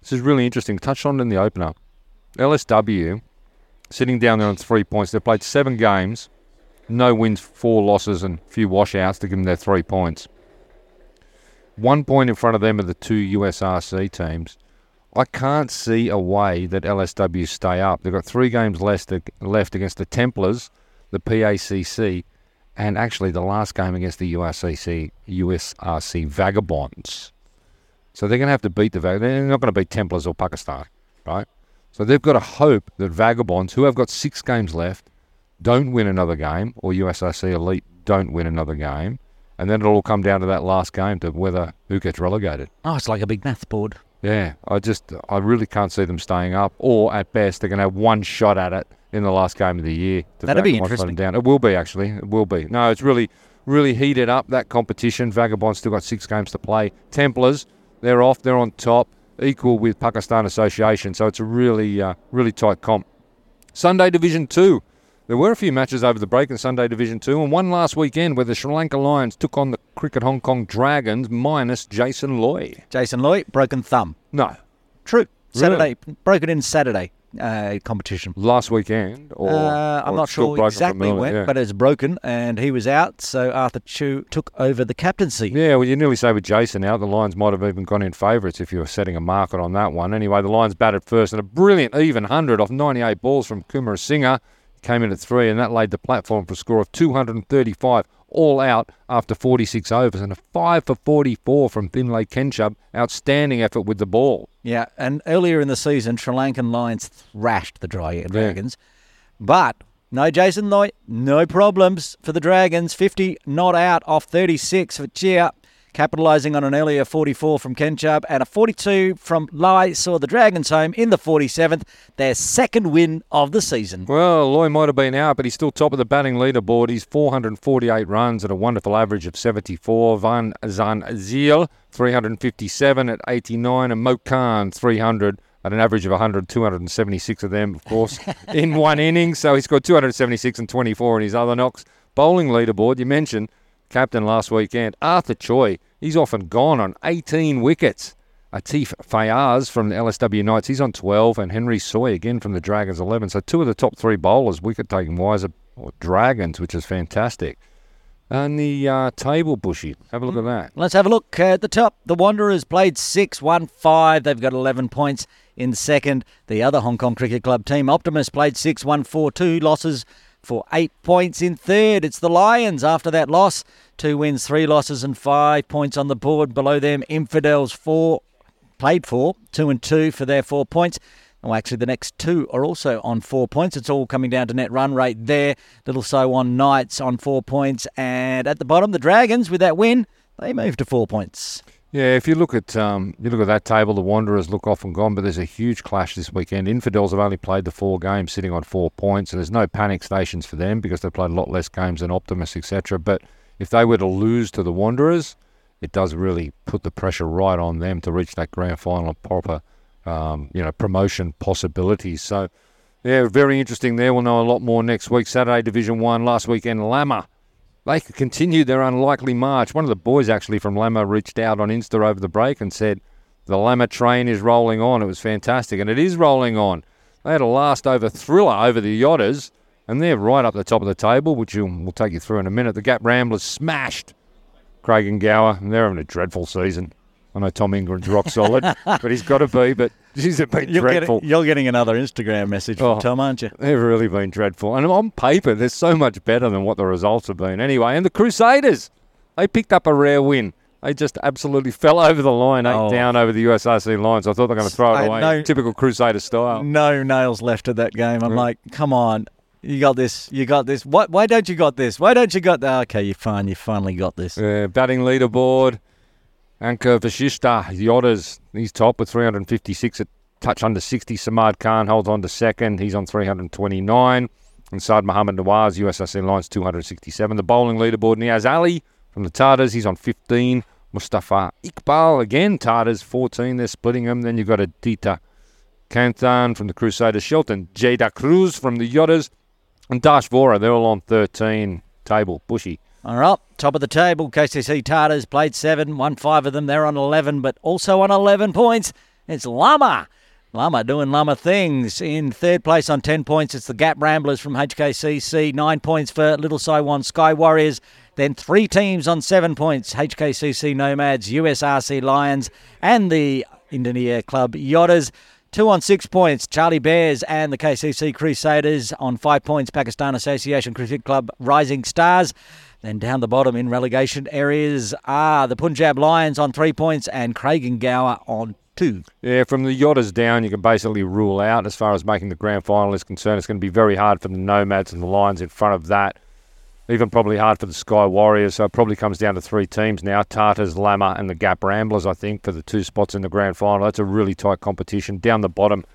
this is really interesting. Touched on it in the opener. L S W, sitting down there on three points. They've played seven games, no wins, four losses, and few washouts to give them their three points. One point in front of them are the two U S R C teams. I can't see a way that L S W stay up. They've got three games less to, left against the Templars, the P A C C, and actually the last game against the U S R C, U S R C Vagabonds. So they're going to have to beat the Vagabonds. They're not going to beat Templars or Pakistan, right? So they've got to hope that Vagabonds, who have got six games left, don't win another game, or U S R C Elite don't win another game. And then it'll all come down to that last game, to whether who gets relegated. Oh, it's like a big maths board. Yeah, I just, I really can't see them staying up, or at best they're going to have one shot at it in the last game of the year. That'd be interesting. Down. It will be, actually. It will be. No, it's really, really heated up, that competition. Vagabonds still got six games to play. Templars, they're off. They're on top, equal with Pakistan Association. So it's a really, uh, really tight comp. Sunday Division two. There were a few matches over the break in Sunday Division two, and one last weekend where the Sri Lanka Lions took on the Cricket Hong Kong Dragons minus Jason Loy. Jason Loy, broken thumb. No. True. Saturday. Really? Broken in Saturday. Uh, competition last weekend, or uh, I'm or not sure exactly when, yeah. but it's broken and he was out, so Arthur Chu took over the captaincy. Yeah, well, you nearly say with Jason out, the Lions might have even gone in favourites if you were setting a market on that one. Anyway, the Lions batted first, and a brilliant even one hundred off ninety-eight balls from Kumar Singha. Came in at three, and that laid the platform for a score of two hundred thirty-five all out after forty-six overs, and a five for forty-four from Thinlay Kenchub. Outstanding effort with the ball. Yeah, and earlier in the season, Sri Lankan Lions thrashed the Dragons, yeah. but No Jason Loy, no problems for the Dragons. fifty not out off thirty-six for Chia, capitalising on an earlier forty-four from Kenchub and a forty-two from Lai saw the Dragons home in the forty-seventh, their second win of the season. Well, Loy might have been out, but he's still top of the batting leaderboard. He's four hundred forty-eight runs at a wonderful average of seventy-four. Van Zanzeel, three hundred fifty-seven at eighty-nine, and Mo Khan, three hundred. At an average of one hundred, two hundred seventy-six of them, of course, in one inning. So he's got two hundred seventy-six and twenty-four in his other knocks. Bowling leaderboard, you mentioned captain last weekend, Arthur Choi. He's often gone on eighteen wickets. Atif Fayaz from the L S W Knights, he's on twelve. And Henry Soy again from the Dragons, eleven. So two of the top three bowlers, wicket-taking-wise, or Dragons, which is fantastic. And the uh, table, Bushy. Have a look at that. Let's have a look at the top. The Wanderers played six one five. They've got eleven points in second. The other Hong Kong Cricket Club team, Optimus, played six one four, two losses for eight points in third. It's the Lions after that loss. Two wins, three losses and five points on the board. Below them, Infidels, four, played four, two and two for their four points. Oh, actually, the next two are also on four points. It's all coming down to net run rate there. Little Sowon Knights on four points. And at the bottom, the Dragons, with that win, they move to four points. Yeah, if you look at um, you look at that table, the Wanderers look off and gone, but there's a huge clash this weekend. Infidels have only played the four games, sitting on four points, and there's no panic stations for them because they've played a lot less games than Optimus, et cetera. But if they were to lose to the Wanderers, it does really put the pressure right on them to reach that grand final and proper Um, you know, promotion possibilities. So, yeah, very interesting there. We'll know a lot more next week. Saturday, Division one, last weekend, Lama. They continued their unlikely march. One of the boys actually from Lama reached out on Insta over the break and said, the Lama train is rolling on. It was fantastic, and it is rolling on. They had a last over thriller over the Yodders, and they're right up the top of the table, which we'll take you through in a minute. The Gap Ramblers smashed Craig and Gower, and they're having a dreadful season. I know Tom Ingram's rock solid, but he's got to be. But geez, it's been you're dreadful. Getting, you're getting another Instagram message from oh, Tom, aren't you? They've really been dreadful. And on paper, they're so much better than what the results have been anyway. And the Crusaders, they picked up a rare win. They just absolutely fell over the line, eight oh. down over the U S R C lines. I thought they were going to throw it I, away, no, typical Crusader style. No nails left of that game. I'm mm. like, come on. You got this. You got this. Why, why don't you got this? Why don't you got that? Okay, you're fine. You finally got this. Yeah, batting leaderboard. Ankur Vashishta, the Otters, he's top with three hundred fifty-six at touch under sixty. Samad Khan holds on to second. He's on three hundred twenty-nine. And Saad Mohammed Nawaz, U S R C Lions, two hundred sixty-seven. The bowling leaderboard, Niaz Ali from the Tarders, he's on fifteen. Mustafa Iqbal, again, Tarders, fourteen. They're splitting them. Then you've got Adita Kanthan from the Crusaders, Shelton Jada Cruz from the Yodders, and Dash Vora. They're all on thirteen. Table, Bushy. All right, top of the table, K C C Tarders played seven, won five of them. They're on eleven, but also on eleven points, it's Lama. Lama doing Lama things. In third place on ten points, it's the Gap Ramblers from H K C C. Nine points for Little Saiwan Sky Warriors. Then three teams on seven points, H K C C Nomads, U S R C Lions, and the Indonesia Club Yodders. Two on six points, Charlie Bears and the K C C Crusaders. On five points, Pakistan Association Cricket Club Rising Stars. Then down the bottom in relegation areas are the Punjab Lions on three points and Craig and Gower on two. Yeah, from the Yodders down, you can basically rule out as far as making the grand final is concerned. It's going to be very hard for the Nomads and the Lions in front of that. Even probably hard for the Sky Warriors, so it probably comes down to three teams now, Tata's, Lama and the Gap Ramblers, I think, for the two spots in the grand final. That's a really tight competition. Down the bottom,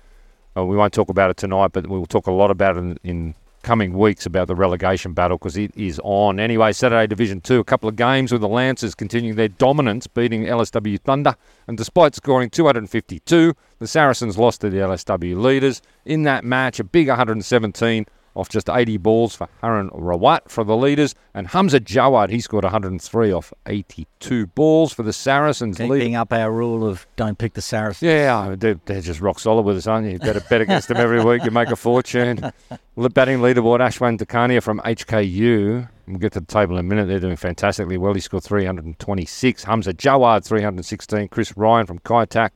uh, we won't talk about it tonight, but we'll talk a lot about it in, in coming weeks about the relegation battle because it is on. Anyway, Saturday Division two, a couple of games with the Lancers continuing their dominance, beating L S W Thunder. And despite scoring two hundred fifty-two, the Saracens lost to the L S W leaders. In that match, a big one hundred seventeen off just eighty balls for Harun Rawat for the leaders. And Hamza Jawad, he scored one hundred three off eighty-two balls for the Saracens. Keeping up our rule of don't pick the Saracens. Yeah, they're, they're just rock solid with us, aren't you? You better bet against them every week. You make a fortune. Batting leaderboard, Ashwin Dakania from H K U. We'll get to the table in a minute. They're doing fantastically well. He scored three hundred twenty-six. Hamza Jawad, three hundred sixteen. Chris Ryan from Kaitak,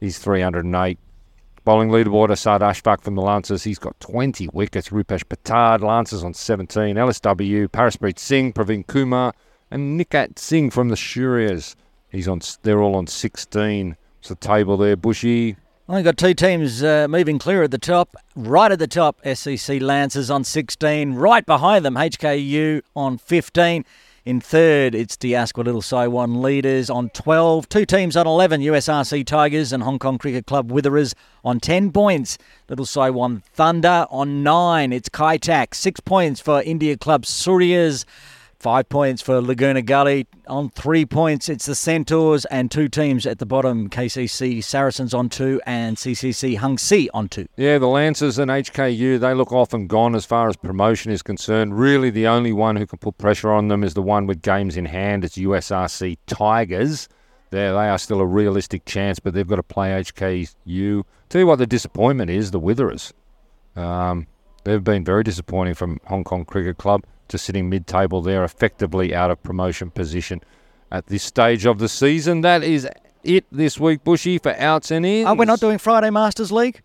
he's three hundred eight. Bowling leaderboard, Asad Ashfaq from the Lancers. He's got twenty wickets. Rupesh Patard, Lancers on seventeen. L S W, Paraspreet Singh, Praveen Kumar, and Nikat Singh from the Shurias. He's on. They're all on sixteen. It's the table there, Bushy. Well, we've got two teams uh, moving clear at the top. Right at the top, S C C Lancers on sixteen. Right behind them, H K U on fifteen. In third, it's the Asqua Little Saiwan Leaders on twelve. Two teams on eleven, U S R C Tigers and Hong Kong Cricket Club Witherers on ten points. Little Saiwan Thunder on nine. It's Kai Tak. Six points for India Club Surias. Five points for Laguna Gully. On three points, it's the Centaurs and two teams at the bottom, K C C Saracens on two and C C C Hung Si on two. Yeah, the Lancers and H K U, they look off and gone as far as promotion is concerned. Really, the only one who can put pressure on them is the one with games in hand. It's U S R C Tigers. There, they are still a realistic chance, but they've got to play H K U. Tell you what the disappointment is, the Witherers. Um, they've been very disappointing from Hong Kong Cricket Club. To sitting mid-table there, effectively out of promotion position at this stage of the season. That is it this week, Bushy, for outs and ins. Are we not doing Friday Masters League?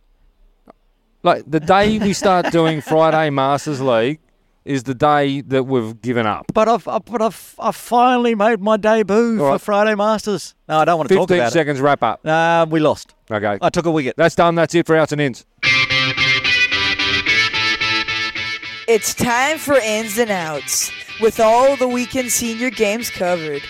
Like, the day we start doing Friday Masters League is the day that we've given up. But I've, I've, but I've, I've finally made my debut All right. for Friday Masters. No, I don't want to talk about it. fifteen seconds wrap up. Uh, we lost. Okay. I took a wicket. That's done. That's it for outs and ins. It's time for ins and outs, with all the weekend senior games covered.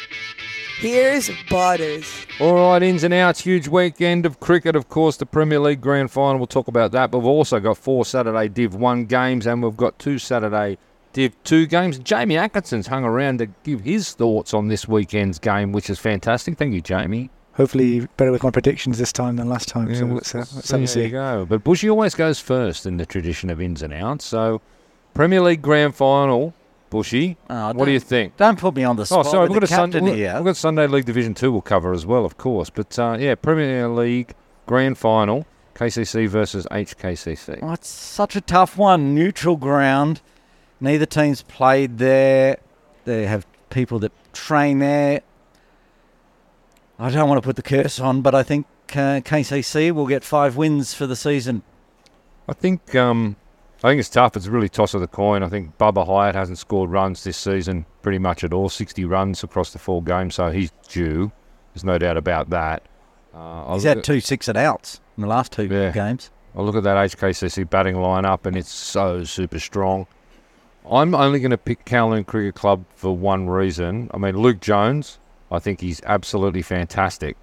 Here's Bodders. All right, ins and outs, huge weekend of cricket, of course, the Premier League Grand Final, we'll talk about that, but we've also got four Saturday Div one games, and we've got two Saturday Div two games. Jamie Atkinson's hung around to give his thoughts on this weekend's game, which is fantastic. Thank you, Jamie. Hopefully better with my predictions this time than last time, yeah, so let's, uh, let's there see. You go. But Bushy always goes first in the tradition of ins and outs, so... Premier League Grand Final, Bushy. Oh, what do you think? Don't put me on the spot. Oh, sorry, we've got, a Sun- here. we've got Sunday League Division Two. We'll cover as well, of course. But uh, yeah, Premier League Grand Final, K C C versus H K C C. Oh, it's such a tough one. Neutral ground. Neither team's played there. They have people that train there. I don't want to put the curse on, but I think uh, K C C will get five wins for the season. I think. Um, I think it's tough. It's really toss of the coin. I think Bubba Hyatt hasn't scored runs this season pretty much at all. sixty runs across the four games, so he's due. There's no doubt about that. Uh, he's had two six and outs in the last two yeah. games. I look at that H K C C batting lineup, and it's so super strong. I'm only going to pick Kowloon Cricket Club for one reason. I mean, Luke Jones, I think he's absolutely fantastic.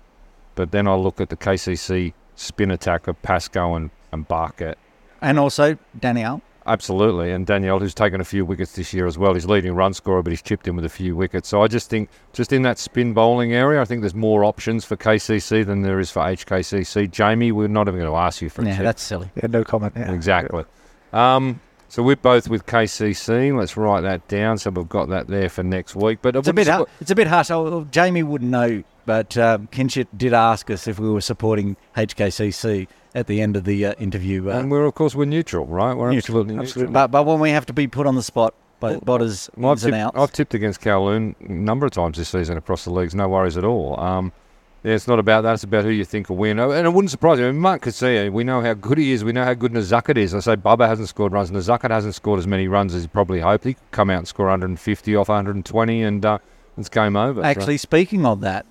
But then I look at the K C C spin attack of Pascoe and, and Barkett. And also Danielle. Absolutely. And Danielle, who's taken a few wickets this year as well. He's leading run scorer, but he's chipped in with a few wickets. So I just think, just in that spin bowling area, I think there's more options for K C C than there is for H K C C. Jamie, we're not even going to ask you for a yeah, tip. Yeah, that's silly. Yeah, no comment. Yeah. Exactly. Um, so we're both with K C C. Let's write that down. So we've got that there for next week. But It's, a bit, su- it's a bit harsh. Oh, Jamie wouldn't know, but um, Kinchit did ask us if we were supporting H K C C. At the end of the uh, interview. Uh, and we're, of course, we're neutral, right? We're neutral, absolutely neutral. Absolutely. But, but when we have to be put on the spot by well, Bodders, well, ins I've and tipped, outs. I've tipped against Kowloon a number of times this season across the leagues, no worries at all. Um, yeah, it's not about that, it's about who you think will win. And it wouldn't surprise you. I mean, Martin Kutzea, we know how good he is, we know how good Nazakat is. I say Bubba hasn't scored runs. Nazakat hasn't scored as many runs as he probably hoped. He could come out and score one hundred fifty off one hundred twenty and uh, it's game over. Actually, so. Speaking of that,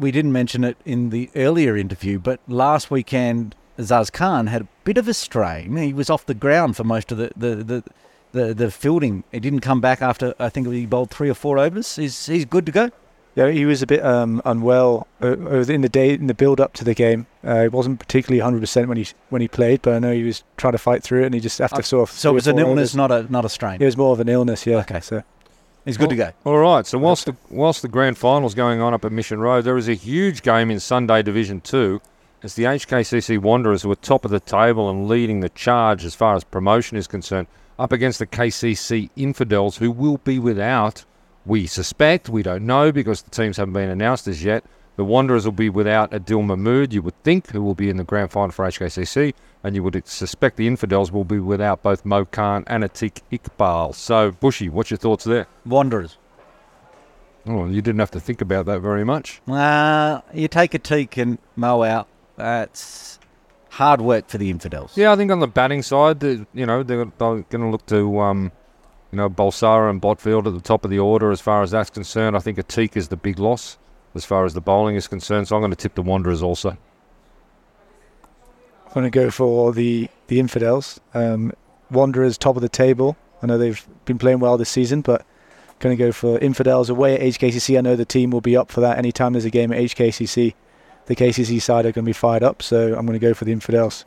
we didn't mention it in the earlier interview, but last weekend, Zaz Khan had a bit of a strain. He was off the ground for most of the the, the, the, the fielding. He didn't come back after, I think, he bowled three or four overs. He's, he's good to go. Yeah, he was a bit um, unwell in the day in the build-up to the game. Uh, he wasn't particularly one hundred percent when he when he played, but I know he was trying to fight through it, and he just after I, sort of... So it was an illness, overs. not a not a strain? It was more of an illness, yeah. Okay, so... He's good well, to go. All right. So whilst the whilst the grand final's going on up at Mission Road, there is a huge game in Sunday Division Two. It's the H K C C Wanderers who are top of the table and leading the charge as far as promotion is concerned, up against the K C C Infidels, who will be without. We suspect we don't know because the teams haven't been announced as yet. The Wanderers will be without Adil Mahmood, you would think, who will be in the grand final for H K C C, and you would suspect the Infidels will be without both Mo Khan and Atiq Iqbal. So, Bushy, what's your thoughts there? Wanderers. Oh, you didn't have to think about that very much. Uh, you take Atiq and Mo out. That's uh, hard work for the Infidels. Yeah, I think on the batting side, you know, they're, they're going to look to... Um, You know, Bolsara and Botfield at the top of the order as far as that's concerned. I think Atiq is the big loss as far as the bowling is concerned, so I'm going to tip the Wanderers also. I'm going to go for the, the Infidels. Um, Wanderers, top of the table. I know they've been playing well this season, but going to go for Infidels away at H K C C. I know the team will be up for that. Anytime there's a game at H K C C, the K C C side are going to be fired up, so I'm going to go for the Infidels.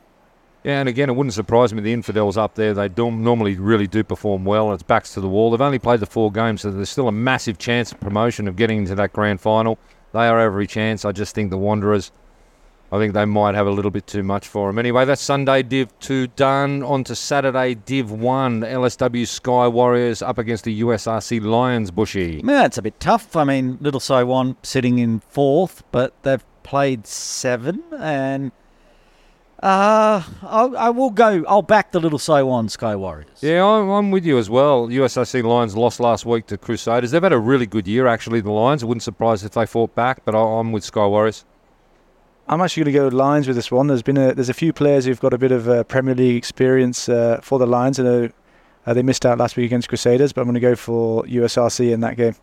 Yeah, and again, it wouldn't surprise me the Infidels up there. They don't normally really do perform well. It's backs to the wall. They've only played the four games, so there's still a massive chance of promotion, of getting into that grand final. They are every chance. I just think the Wanderers, I think they might have a little bit too much for them. Anyway, that's Sunday Div two done. On to Saturday Div one. The L S W Sky Warriors up against the U S R C Lions, Bushy. Yeah, it's a bit tough. I mean, Little Saiwan sitting in fourth, but they've played seven, and uh, I'll, I will go, I'll back the Little Saiwan Sky Warriors. Yeah, I'm, I'm with you as well. U S R C Lions lost last week to Crusaders. They've had a really good year, actually, the Lions. It wouldn't surprise if they fought back, but I'm with Sky Warriors. I'm actually going to go with Lions with this one. There's been a, there's a few players who've got a bit of uh, Premier League experience uh, for the Lions. I know uh, they missed out last week against Crusaders, but I'm going to go for U S R C in that game.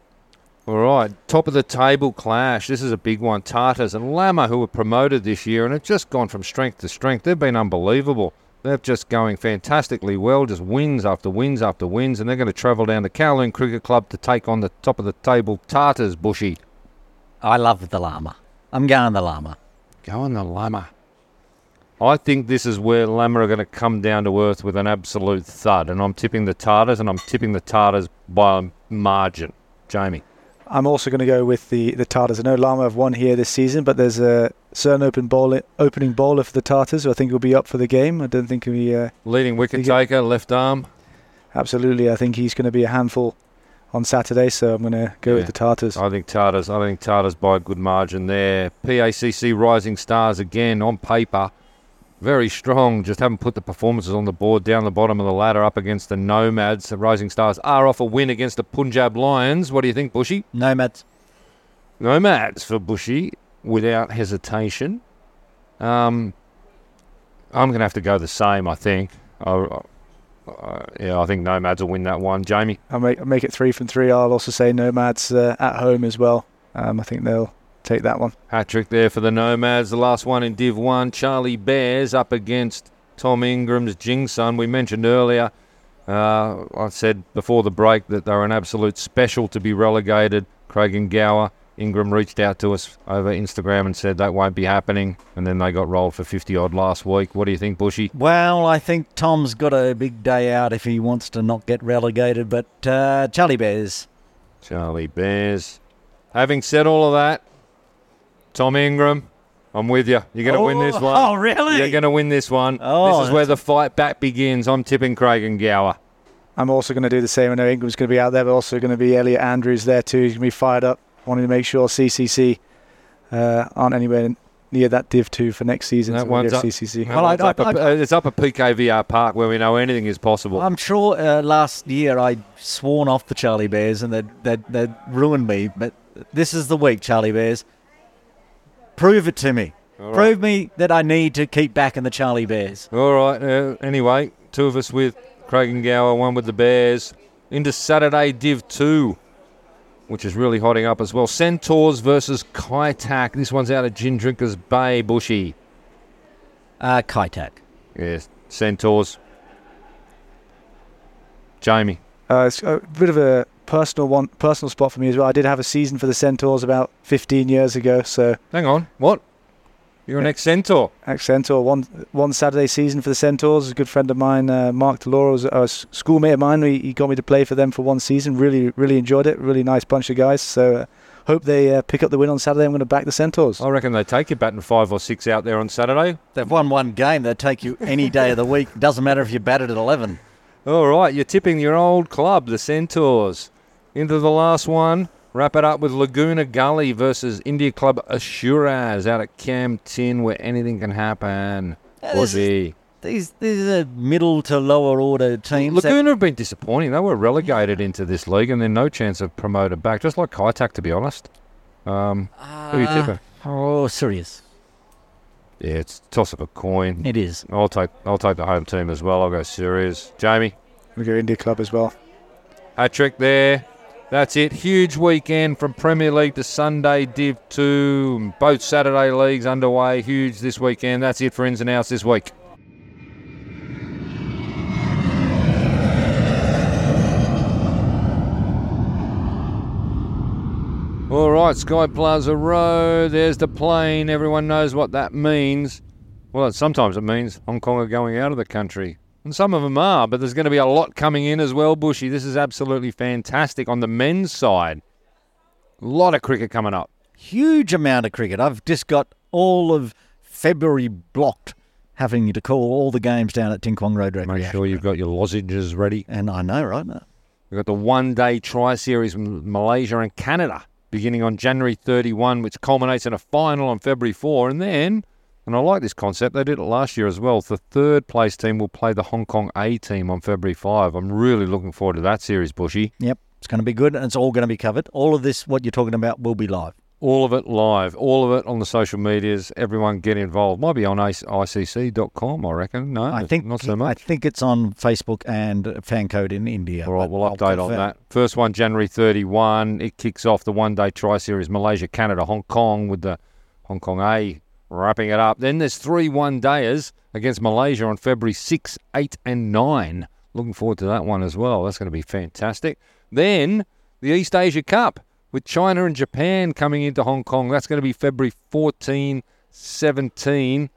All right, top of the table clash. This is a big one. Tartars and Lama, who were promoted this year and have just gone from strength to strength. They've been unbelievable. They're just going fantastically well, just wins after wins after wins, and they're going to travel down to Kowloon Cricket Club to take on the top of the table Tartars, Bushy. I love the Lama. I'm going the Lama. Going the Lama. I think this is where Lama are going to come down to earth with an absolute thud, and I'm tipping the Tartars, and I'm tipping the Tartars by a margin. Jamie. I'm also going to go with the, the Tartars. I know Lama have won here this season, but there's a certain open bowl, opening bowler for the Tartars who I think will be up for the game. I don't think he'll be... Uh, Leading wicket taker, left arm. Absolutely. I think he's going to be a handful on Saturday, so I'm going to go yeah. with the Tartars. I think Tartars. I think Tartars by a good margin there. P A C C Rising Stars again on paper. Very strong. Just haven't put the performances on the board. Down the bottom of the ladder up against the Nomads. The Rising Stars are off a win against the Punjab Lions. What do you think, Bushy? Nomads. Nomads for Bushy without hesitation. Um, I'm going to have to go the same, I think. I, I, yeah, I think Nomads will win that one. Jamie? I'll make, I'll make it three from three. I'll also say Nomads uh, at home as well. Um, I think they'll... take that one. Hat trick there for the Nomads. The last one in Div one. Charlie Bears up against Tom Ingram's Jingsun. We mentioned earlier, uh, I said before the break that they're an absolute special to be relegated. Craig and Gower. Ingram reached out to us over Instagram and said that won't be happening. And then they got rolled for fifty odd last week. What do you think, Bushy? Well, I think Tom's got a big day out if he wants to not get relegated. But uh, Charlie Bears. Charlie Bears. Having said all of that, Tom Ingram, I'm with you. You're going to oh, win this one. Oh, really? You're going to win this one. Oh, this is where the fight back begins. I'm tipping Craig and Gower. I'm also going to do the same. I know Ingram's going to be out there, but also going to be Elliot Andrews there too. He's going to be fired up. Wanting to make sure C C C uh, aren't anywhere near that Div two for next season. That so one's up, C C C. Well, I, I, up I, a, it's up at P K V R Park where we know anything is possible. I'm sure uh, last year I'd sworn off the Charlie Bears and they'd, they'd, they'd ruined me, but this is the week, Charlie Bears. Prove it to me. All Prove right. me that I need to keep back in the Charlie Bears. All right. Uh, anyway, two of us with Craig and Gower, one with the Bears. Into Saturday Div two, which is really hotting up as well. Centaurs versus Kaitak. This one's out of Gin Drinkers Bay, Bushy. Uh, Kaitak. Yes, Centaurs. Jamie. Uh, it's a bit of a personal one, personal spot for me as well. I did have a season for the Centaurs about fifteen years ago. So hang on, what? You're an ex-Centaur. Ex-Centaur. One one Saturday season for the Centaurs. A good friend of mine, uh, Mark DeLauro, was a schoolmate of mine. He, he got me to play for them for one season. Really, really enjoyed it. Really nice bunch of guys. So uh, hope they uh, pick up the win on Saturday. I'm going to back the Centaurs. I reckon they take you batting five or six out there on Saturday. They've won one game. They take you any day of the week. Doesn't matter if you batted at eleven. All right, you're tipping your old club, the Centaurs. Into the last one, wrap it up with Laguna Gully versus India Club Assuras out at Cam Tin, where anything can happen. Yeah, be. These these are middle to lower order teams. Laguna that... have been disappointing. They were relegated into this league, and there's no chance of promoted back. Just like Kaitak, to be honest. Um, uh, who are you tipping? Oh, serious. Yeah, it's a toss of a coin. It is. I'll take I'll take the home team as well. I'll go Sirius. Jamie? We'll go India Club as well. Hat trick there. That's it. Huge weekend from Premier League to Sunday Div two. Both Saturday leagues underway. Huge this weekend. That's it for ins and outs this week. All right, Sky Plaza Road. There's the plane. Everyone knows what that means. Well, sometimes it means Hong Kong are going out of the country. And some of them are, but there's going to be a lot coming in as well, Bushy. This is absolutely fantastic on the men's side. A lot of cricket coming up. Huge amount of cricket. I've just got all of February blocked, having to call all the games down at Tin Kwong Road Recreation. Make sure you've got your lozenges ready. And I know, right? No. We've got the one-day tri-series from Malaysia and Canada, beginning on January thirty-first, which culminates in a final on February fourth. And then, and I like this concept, they did it last year as well, the third place team will play the Hong Kong A team on February fifth. I'm really looking forward to that series, Bushy. Yep, it's going to be good and it's all going to be covered. All of this, what you're talking about, will be live. All of it live. All of it on the social medias. Everyone get involved. Might be on I C C dot com, I reckon. No, I think, not so much. I think it's on Facebook and Fancode in India. All right, we'll I'll update on that. First one, January thirty-first. It kicks off the one-day tri-series Malaysia, Canada, Hong Kong, with the Hong Kong A wrapping it up. Then there's three one-dayers against Malaysia on February sixth, eighth and ninth. Looking forward to that one as well. That's going to be fantastic. Then the East Asia Cup, with China and Japan coming into Hong Kong. That's going to be February fourteenth, seventeenth.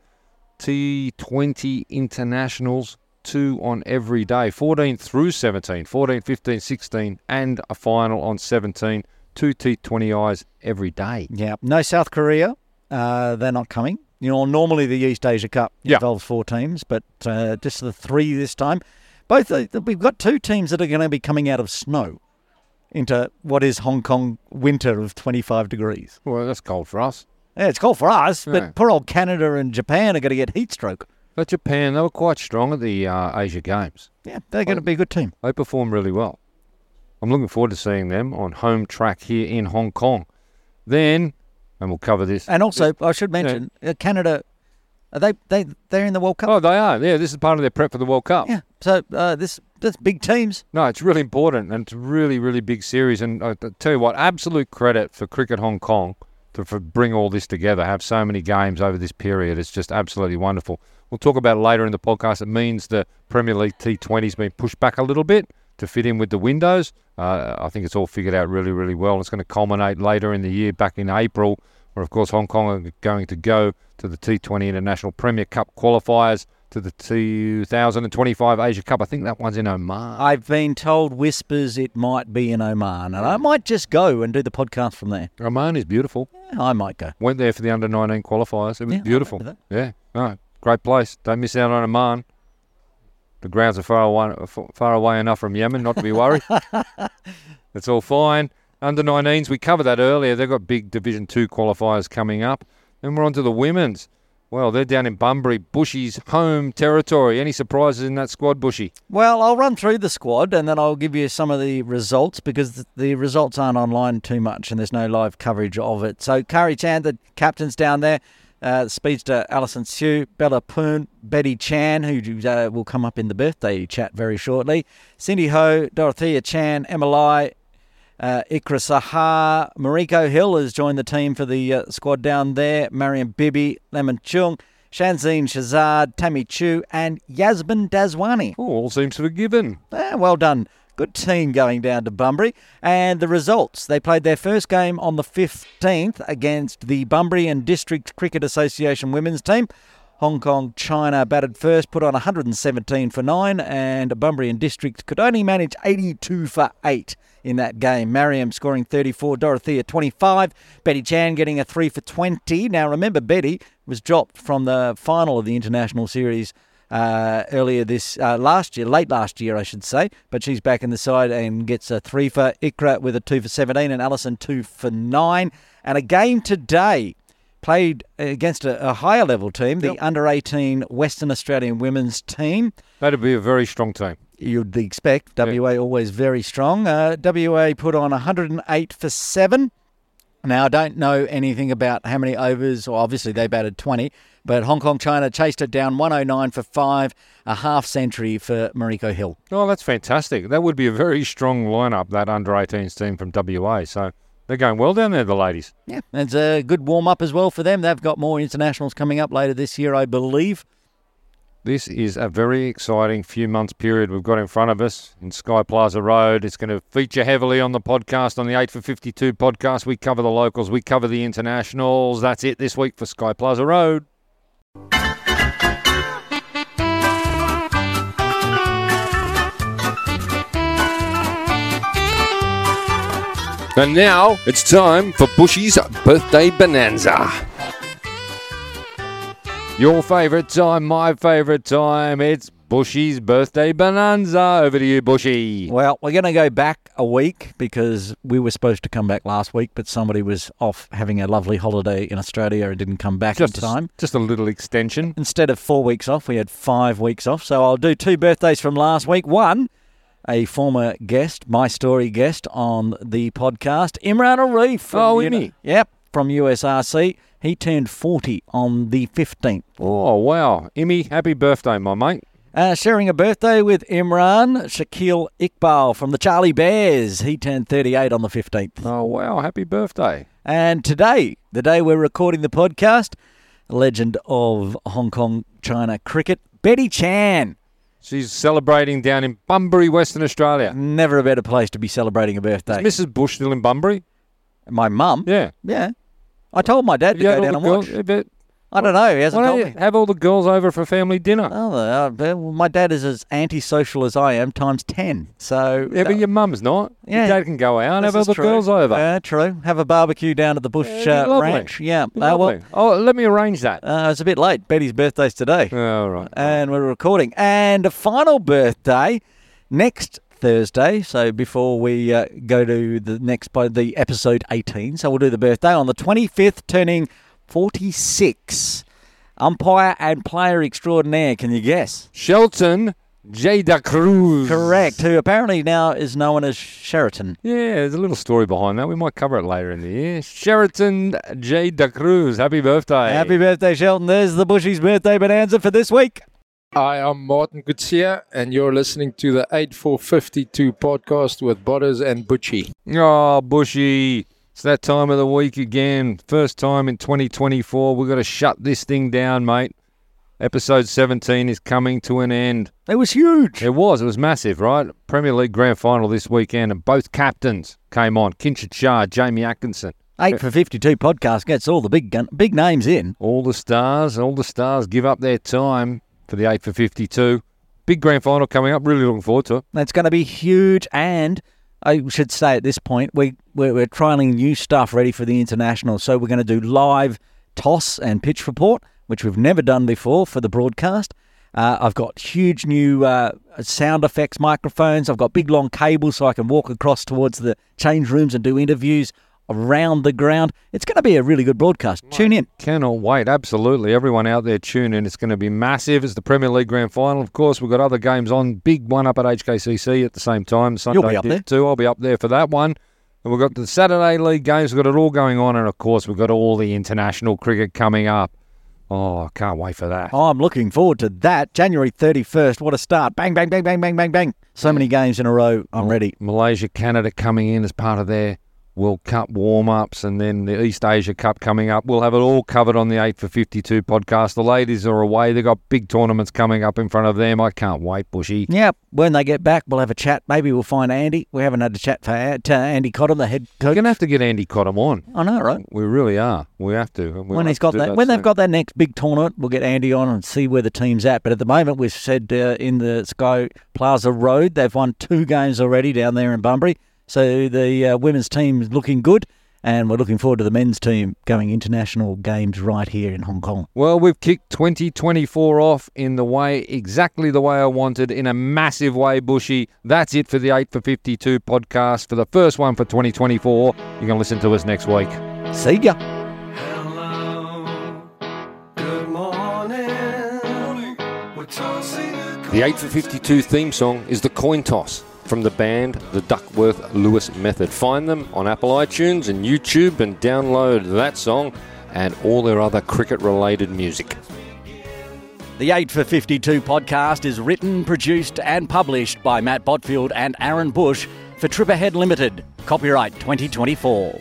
T twenty internationals, two on every day. fourteen through seventeen, fourteen, fifteen, sixteen, and a final on seventeen. Two T twenty I's every day. Yeah, no South Korea. Uh, they're not coming. You know, normally the East Asia Cup involves yeah. four teams, but uh, just the three this time. Both uh, we've got two teams that are going to be coming out of snow into what is Hong Kong winter of twenty-five degrees. Well, that's cold for us. Yeah, it's cold for us, yeah. But poor old Canada and Japan are going to get heat stroke. But Japan, they were quite strong at the uh, Asia Games. Yeah, they're going I, to be a good team. They perform really well. I'm looking forward to seeing them on home track here in Hong Kong. Then, and we'll cover this. And also, this, I should mention, yeah. Canada, are they, they, they're in the World Cup. Oh, they are. Yeah, this is part of their prep for the World Cup. Yeah, so uh, this... That's big teams. No, it's really important and it's a really, really big series. And I tell you what, absolute credit for Cricket Hong Kong to for bring all this together, have so many games over this period. It's just absolutely wonderful. We'll talk about it later in the podcast. It means the Premier League T twenty has been pushed back a little bit to fit in with the windows. Uh, I think it's all figured out really, really well. It's going to culminate later in the year, back in April, where, of course, Hong Kong are going to go to the T twenty International Premier Cup qualifiers, to the two thousand twenty-five Asia Cup. I think that one's in Oman. I've been told whispers it might be in Oman, and I might just go and do the podcast from there. Oman is beautiful. Yeah, I might go. Went there for the under nineteen qualifiers. It was yeah, beautiful. Yeah, no, great place. Don't miss out on Oman. The grounds are far away, far away enough from Yemen not to be worried. It's all fine. Under nineteens, we covered that earlier. They've got big Division two qualifiers coming up. Then we're on to the women's. Well, they're down in Bunbury, Bushy's home territory. Any surprises in that squad, Bushy? Well, I'll run through the squad and then I'll give you some of the results because the results aren't online too much and there's no live coverage of it. So, Kari Chan, the captain's down there. Uh, speedster Alison Hsu, Bella Poon, Betty Chan, who uh, will come up in the birthday chat very shortly. Cindy Ho, Dorothea Chan, Emma Lai, Uh, Ikra Sahar, Mariko Hill has joined the team for the uh, squad down there, Marion Bibby, Lemon Chung, Shanzine Shazad, Tammy Chu and Yasmin Daswani. Oh, all seems to be given. Ah, well done. Good team going down to Bunbury. And the results, they played their first game on the fifteenth against the Bunbury and District Cricket Association women's team. Hong Kong, China batted first, put on one hundred seventeen for nine, and Bunbury and District could only manage eighty-two for eight in that game. Mariam scoring thirty-four, Dorothea twenty-five, Betty Chan getting a three for twenty. Now remember, Betty was dropped from the final of the international series uh, earlier this uh, last year, late last year, I should say, but she's back in the side and gets a three for Ikra with a two for seventeen, and Allison two for nine, and a game today. Played against a, a higher level team, the yep. under eighteen Western Australian women's team. That'd be a very strong team. You'd expect. W A yeah. always very strong. Uh, W A put on one hundred eight for seven. Now, I don't know anything about how many overs, or well, obviously they batted twenty, but Hong Kong China chased it down one oh nine for five, a half century for Mariko Hill. Oh, that's fantastic. That would be a very strong lineup, that under eighteens team from W A. So they're going well down there, the ladies. Yeah, it's a good warm-up as well for them. They've got more internationals coming up later this year, I believe. This is a very exciting few months period we've got in front of us in Sky Plaza Road. It's going to feature heavily on the podcast, on the eight for fifty-two podcast. We cover the locals, we cover the internationals. That's it this week for Sky Plaza Road. And now it's time for Bushy's Birthday Bonanza. Your favourite time, my favourite time, it's Bushy's Birthday Bonanza. Over to you, Bushy. Well, we're going to go back a week because we were supposed to come back last week, but somebody was off having a lovely holiday in Australia and didn't come back in time. Just a little extension. Instead of four weeks off, we had five weeks off. So I'll do two birthdays from last week. One, a former guest, my story guest on the podcast, Imran Arif. Oh, Imran. Yep, from U S R C. He turned forty on the fifteenth. Oh, wow. Immy, happy birthday, my mate. Uh, sharing a birthday with Imran, Shakil Iqbal from the Charlie Bears. He turned thirty-eight on the fifteenth. Oh, wow. Happy birthday. And today, the day we're recording the podcast, legend of Hong Kong China cricket, Betty Chan. She's celebrating down in Bunbury, Western Australia. Never a better place to be celebrating a birthday. Is Missus Bush still in Bunbury? My mum? Yeah. Yeah. I told my dad to go down and watch. Girls, I don't know. He hasn't told me. Have all the girls over for family dinner. Oh, uh, well, my dad is as antisocial as I am, times ten. So yeah, but your mum's not. Yeah, your dad can go out and have all the true. girls over. Yeah, uh, true. Have a barbecue down at the Bush yeah, uh, Ranch. Yeah. Uh, well, oh, let me arrange that. Uh, it's a bit late. Betty's birthday's today. Oh, right. And we're recording. And a final birthday next Thursday, so before we uh, go to the next, the episode eighteen, so we'll do the birthday on the twenty-fifth, turning forty-six, umpire and player extraordinaire, can you guess? Shelton Jada Cruz. Correct, who apparently now is known as Sheraton. Yeah, there's a little story behind that, we might cover it later in the year. Sheraton Jada Cruz, happy birthday. Happy birthday, Shelton. There's the Bushy's Birthday Bonanza for this week. Hi, I'm Martin Kutzea, and you're listening to the eight for fifty-two podcast with Bodders and Bushy. Oh, Bushy, it's that time of the week again. First time in twenty twenty-four. We've got to shut this thing down, mate. Episode seventeen is coming to an end. It was huge. It was. It was massive, right? Premier League Grand Final this weekend, and both captains came on. Kinchit Shah, Jamie Atkinson. eight for fifty-two podcast gets all the big gun- big names in. All the stars, all the stars give up their time for the eight for fifty-two. Big grand final coming up. Really looking forward to it. That's going to be huge. And I should say at this point, we, we're, we're trialling new stuff ready for the international. So we're going to do live toss and pitch report, which we've never done before for the broadcast. Uh, I've got huge new uh, sound effects microphones. I've got big long cables so I can walk across towards the change rooms and do interviews around the ground. It's going to be a really good broadcast. Mate, tune in. Cannot wait. Absolutely. Everyone out there, tune in. It's going to be massive. It's the Premier League Grand Final. Of course, we've got other games on. Big one up at H K C C at the same time. Sunday. You'll be up there too. I'll be up there for that one. And we've got the Saturday League games. We've got it all going on. And of course, we've got all the international cricket coming up. Oh, I can't wait for that. Oh, I'm looking forward to that. January thirty-first, what a start. Bang, bang, bang, bang, bang, bang, bang. So many games in a row. I'm ready. Malaysia, Canada coming in as part of their World Cup warm-ups, and then the East Asia Cup coming up. We'll have it all covered on the eight for fifty-two podcast. The ladies are away. They've got big tournaments coming up in front of them. I can't wait, Bushy. Yep. When they get back, we'll have a chat. Maybe we'll find Andy. We haven't had a chat for Andy Cottam, the head coach. We're going to have to get Andy Cottam on. I know, right? We really are. We have to. We when he's got to that, that when soon. They've got that next big tournament, we'll get Andy on and see where the team's at. But at the moment, we've said uh, in the Sky Plaza Road, they've won two games already down there in Bunbury. So the uh, women's team is looking good, and we're looking forward to the men's team going international games right here in Hong Kong. Well, we've kicked twenty twenty-four off in the way, exactly the way I wanted, in a massive way, Bushy. That's it for the eight for fifty-two podcast, for the first one for twenty twenty-four. You can listen to us next week. See ya. Hello. Good morning. Morning. We're tossing the eight for fifty-two theme song is the coin toss. from the band The Duckworth Lewis Method. Find them on Apple iTunes and YouTube and download that song and all their other cricket-related music. The eight for fifty-two podcast is written, produced and published by Matt Botfield and Aaron Bush for Trip Ahead Limited. Copyright twenty twenty-four.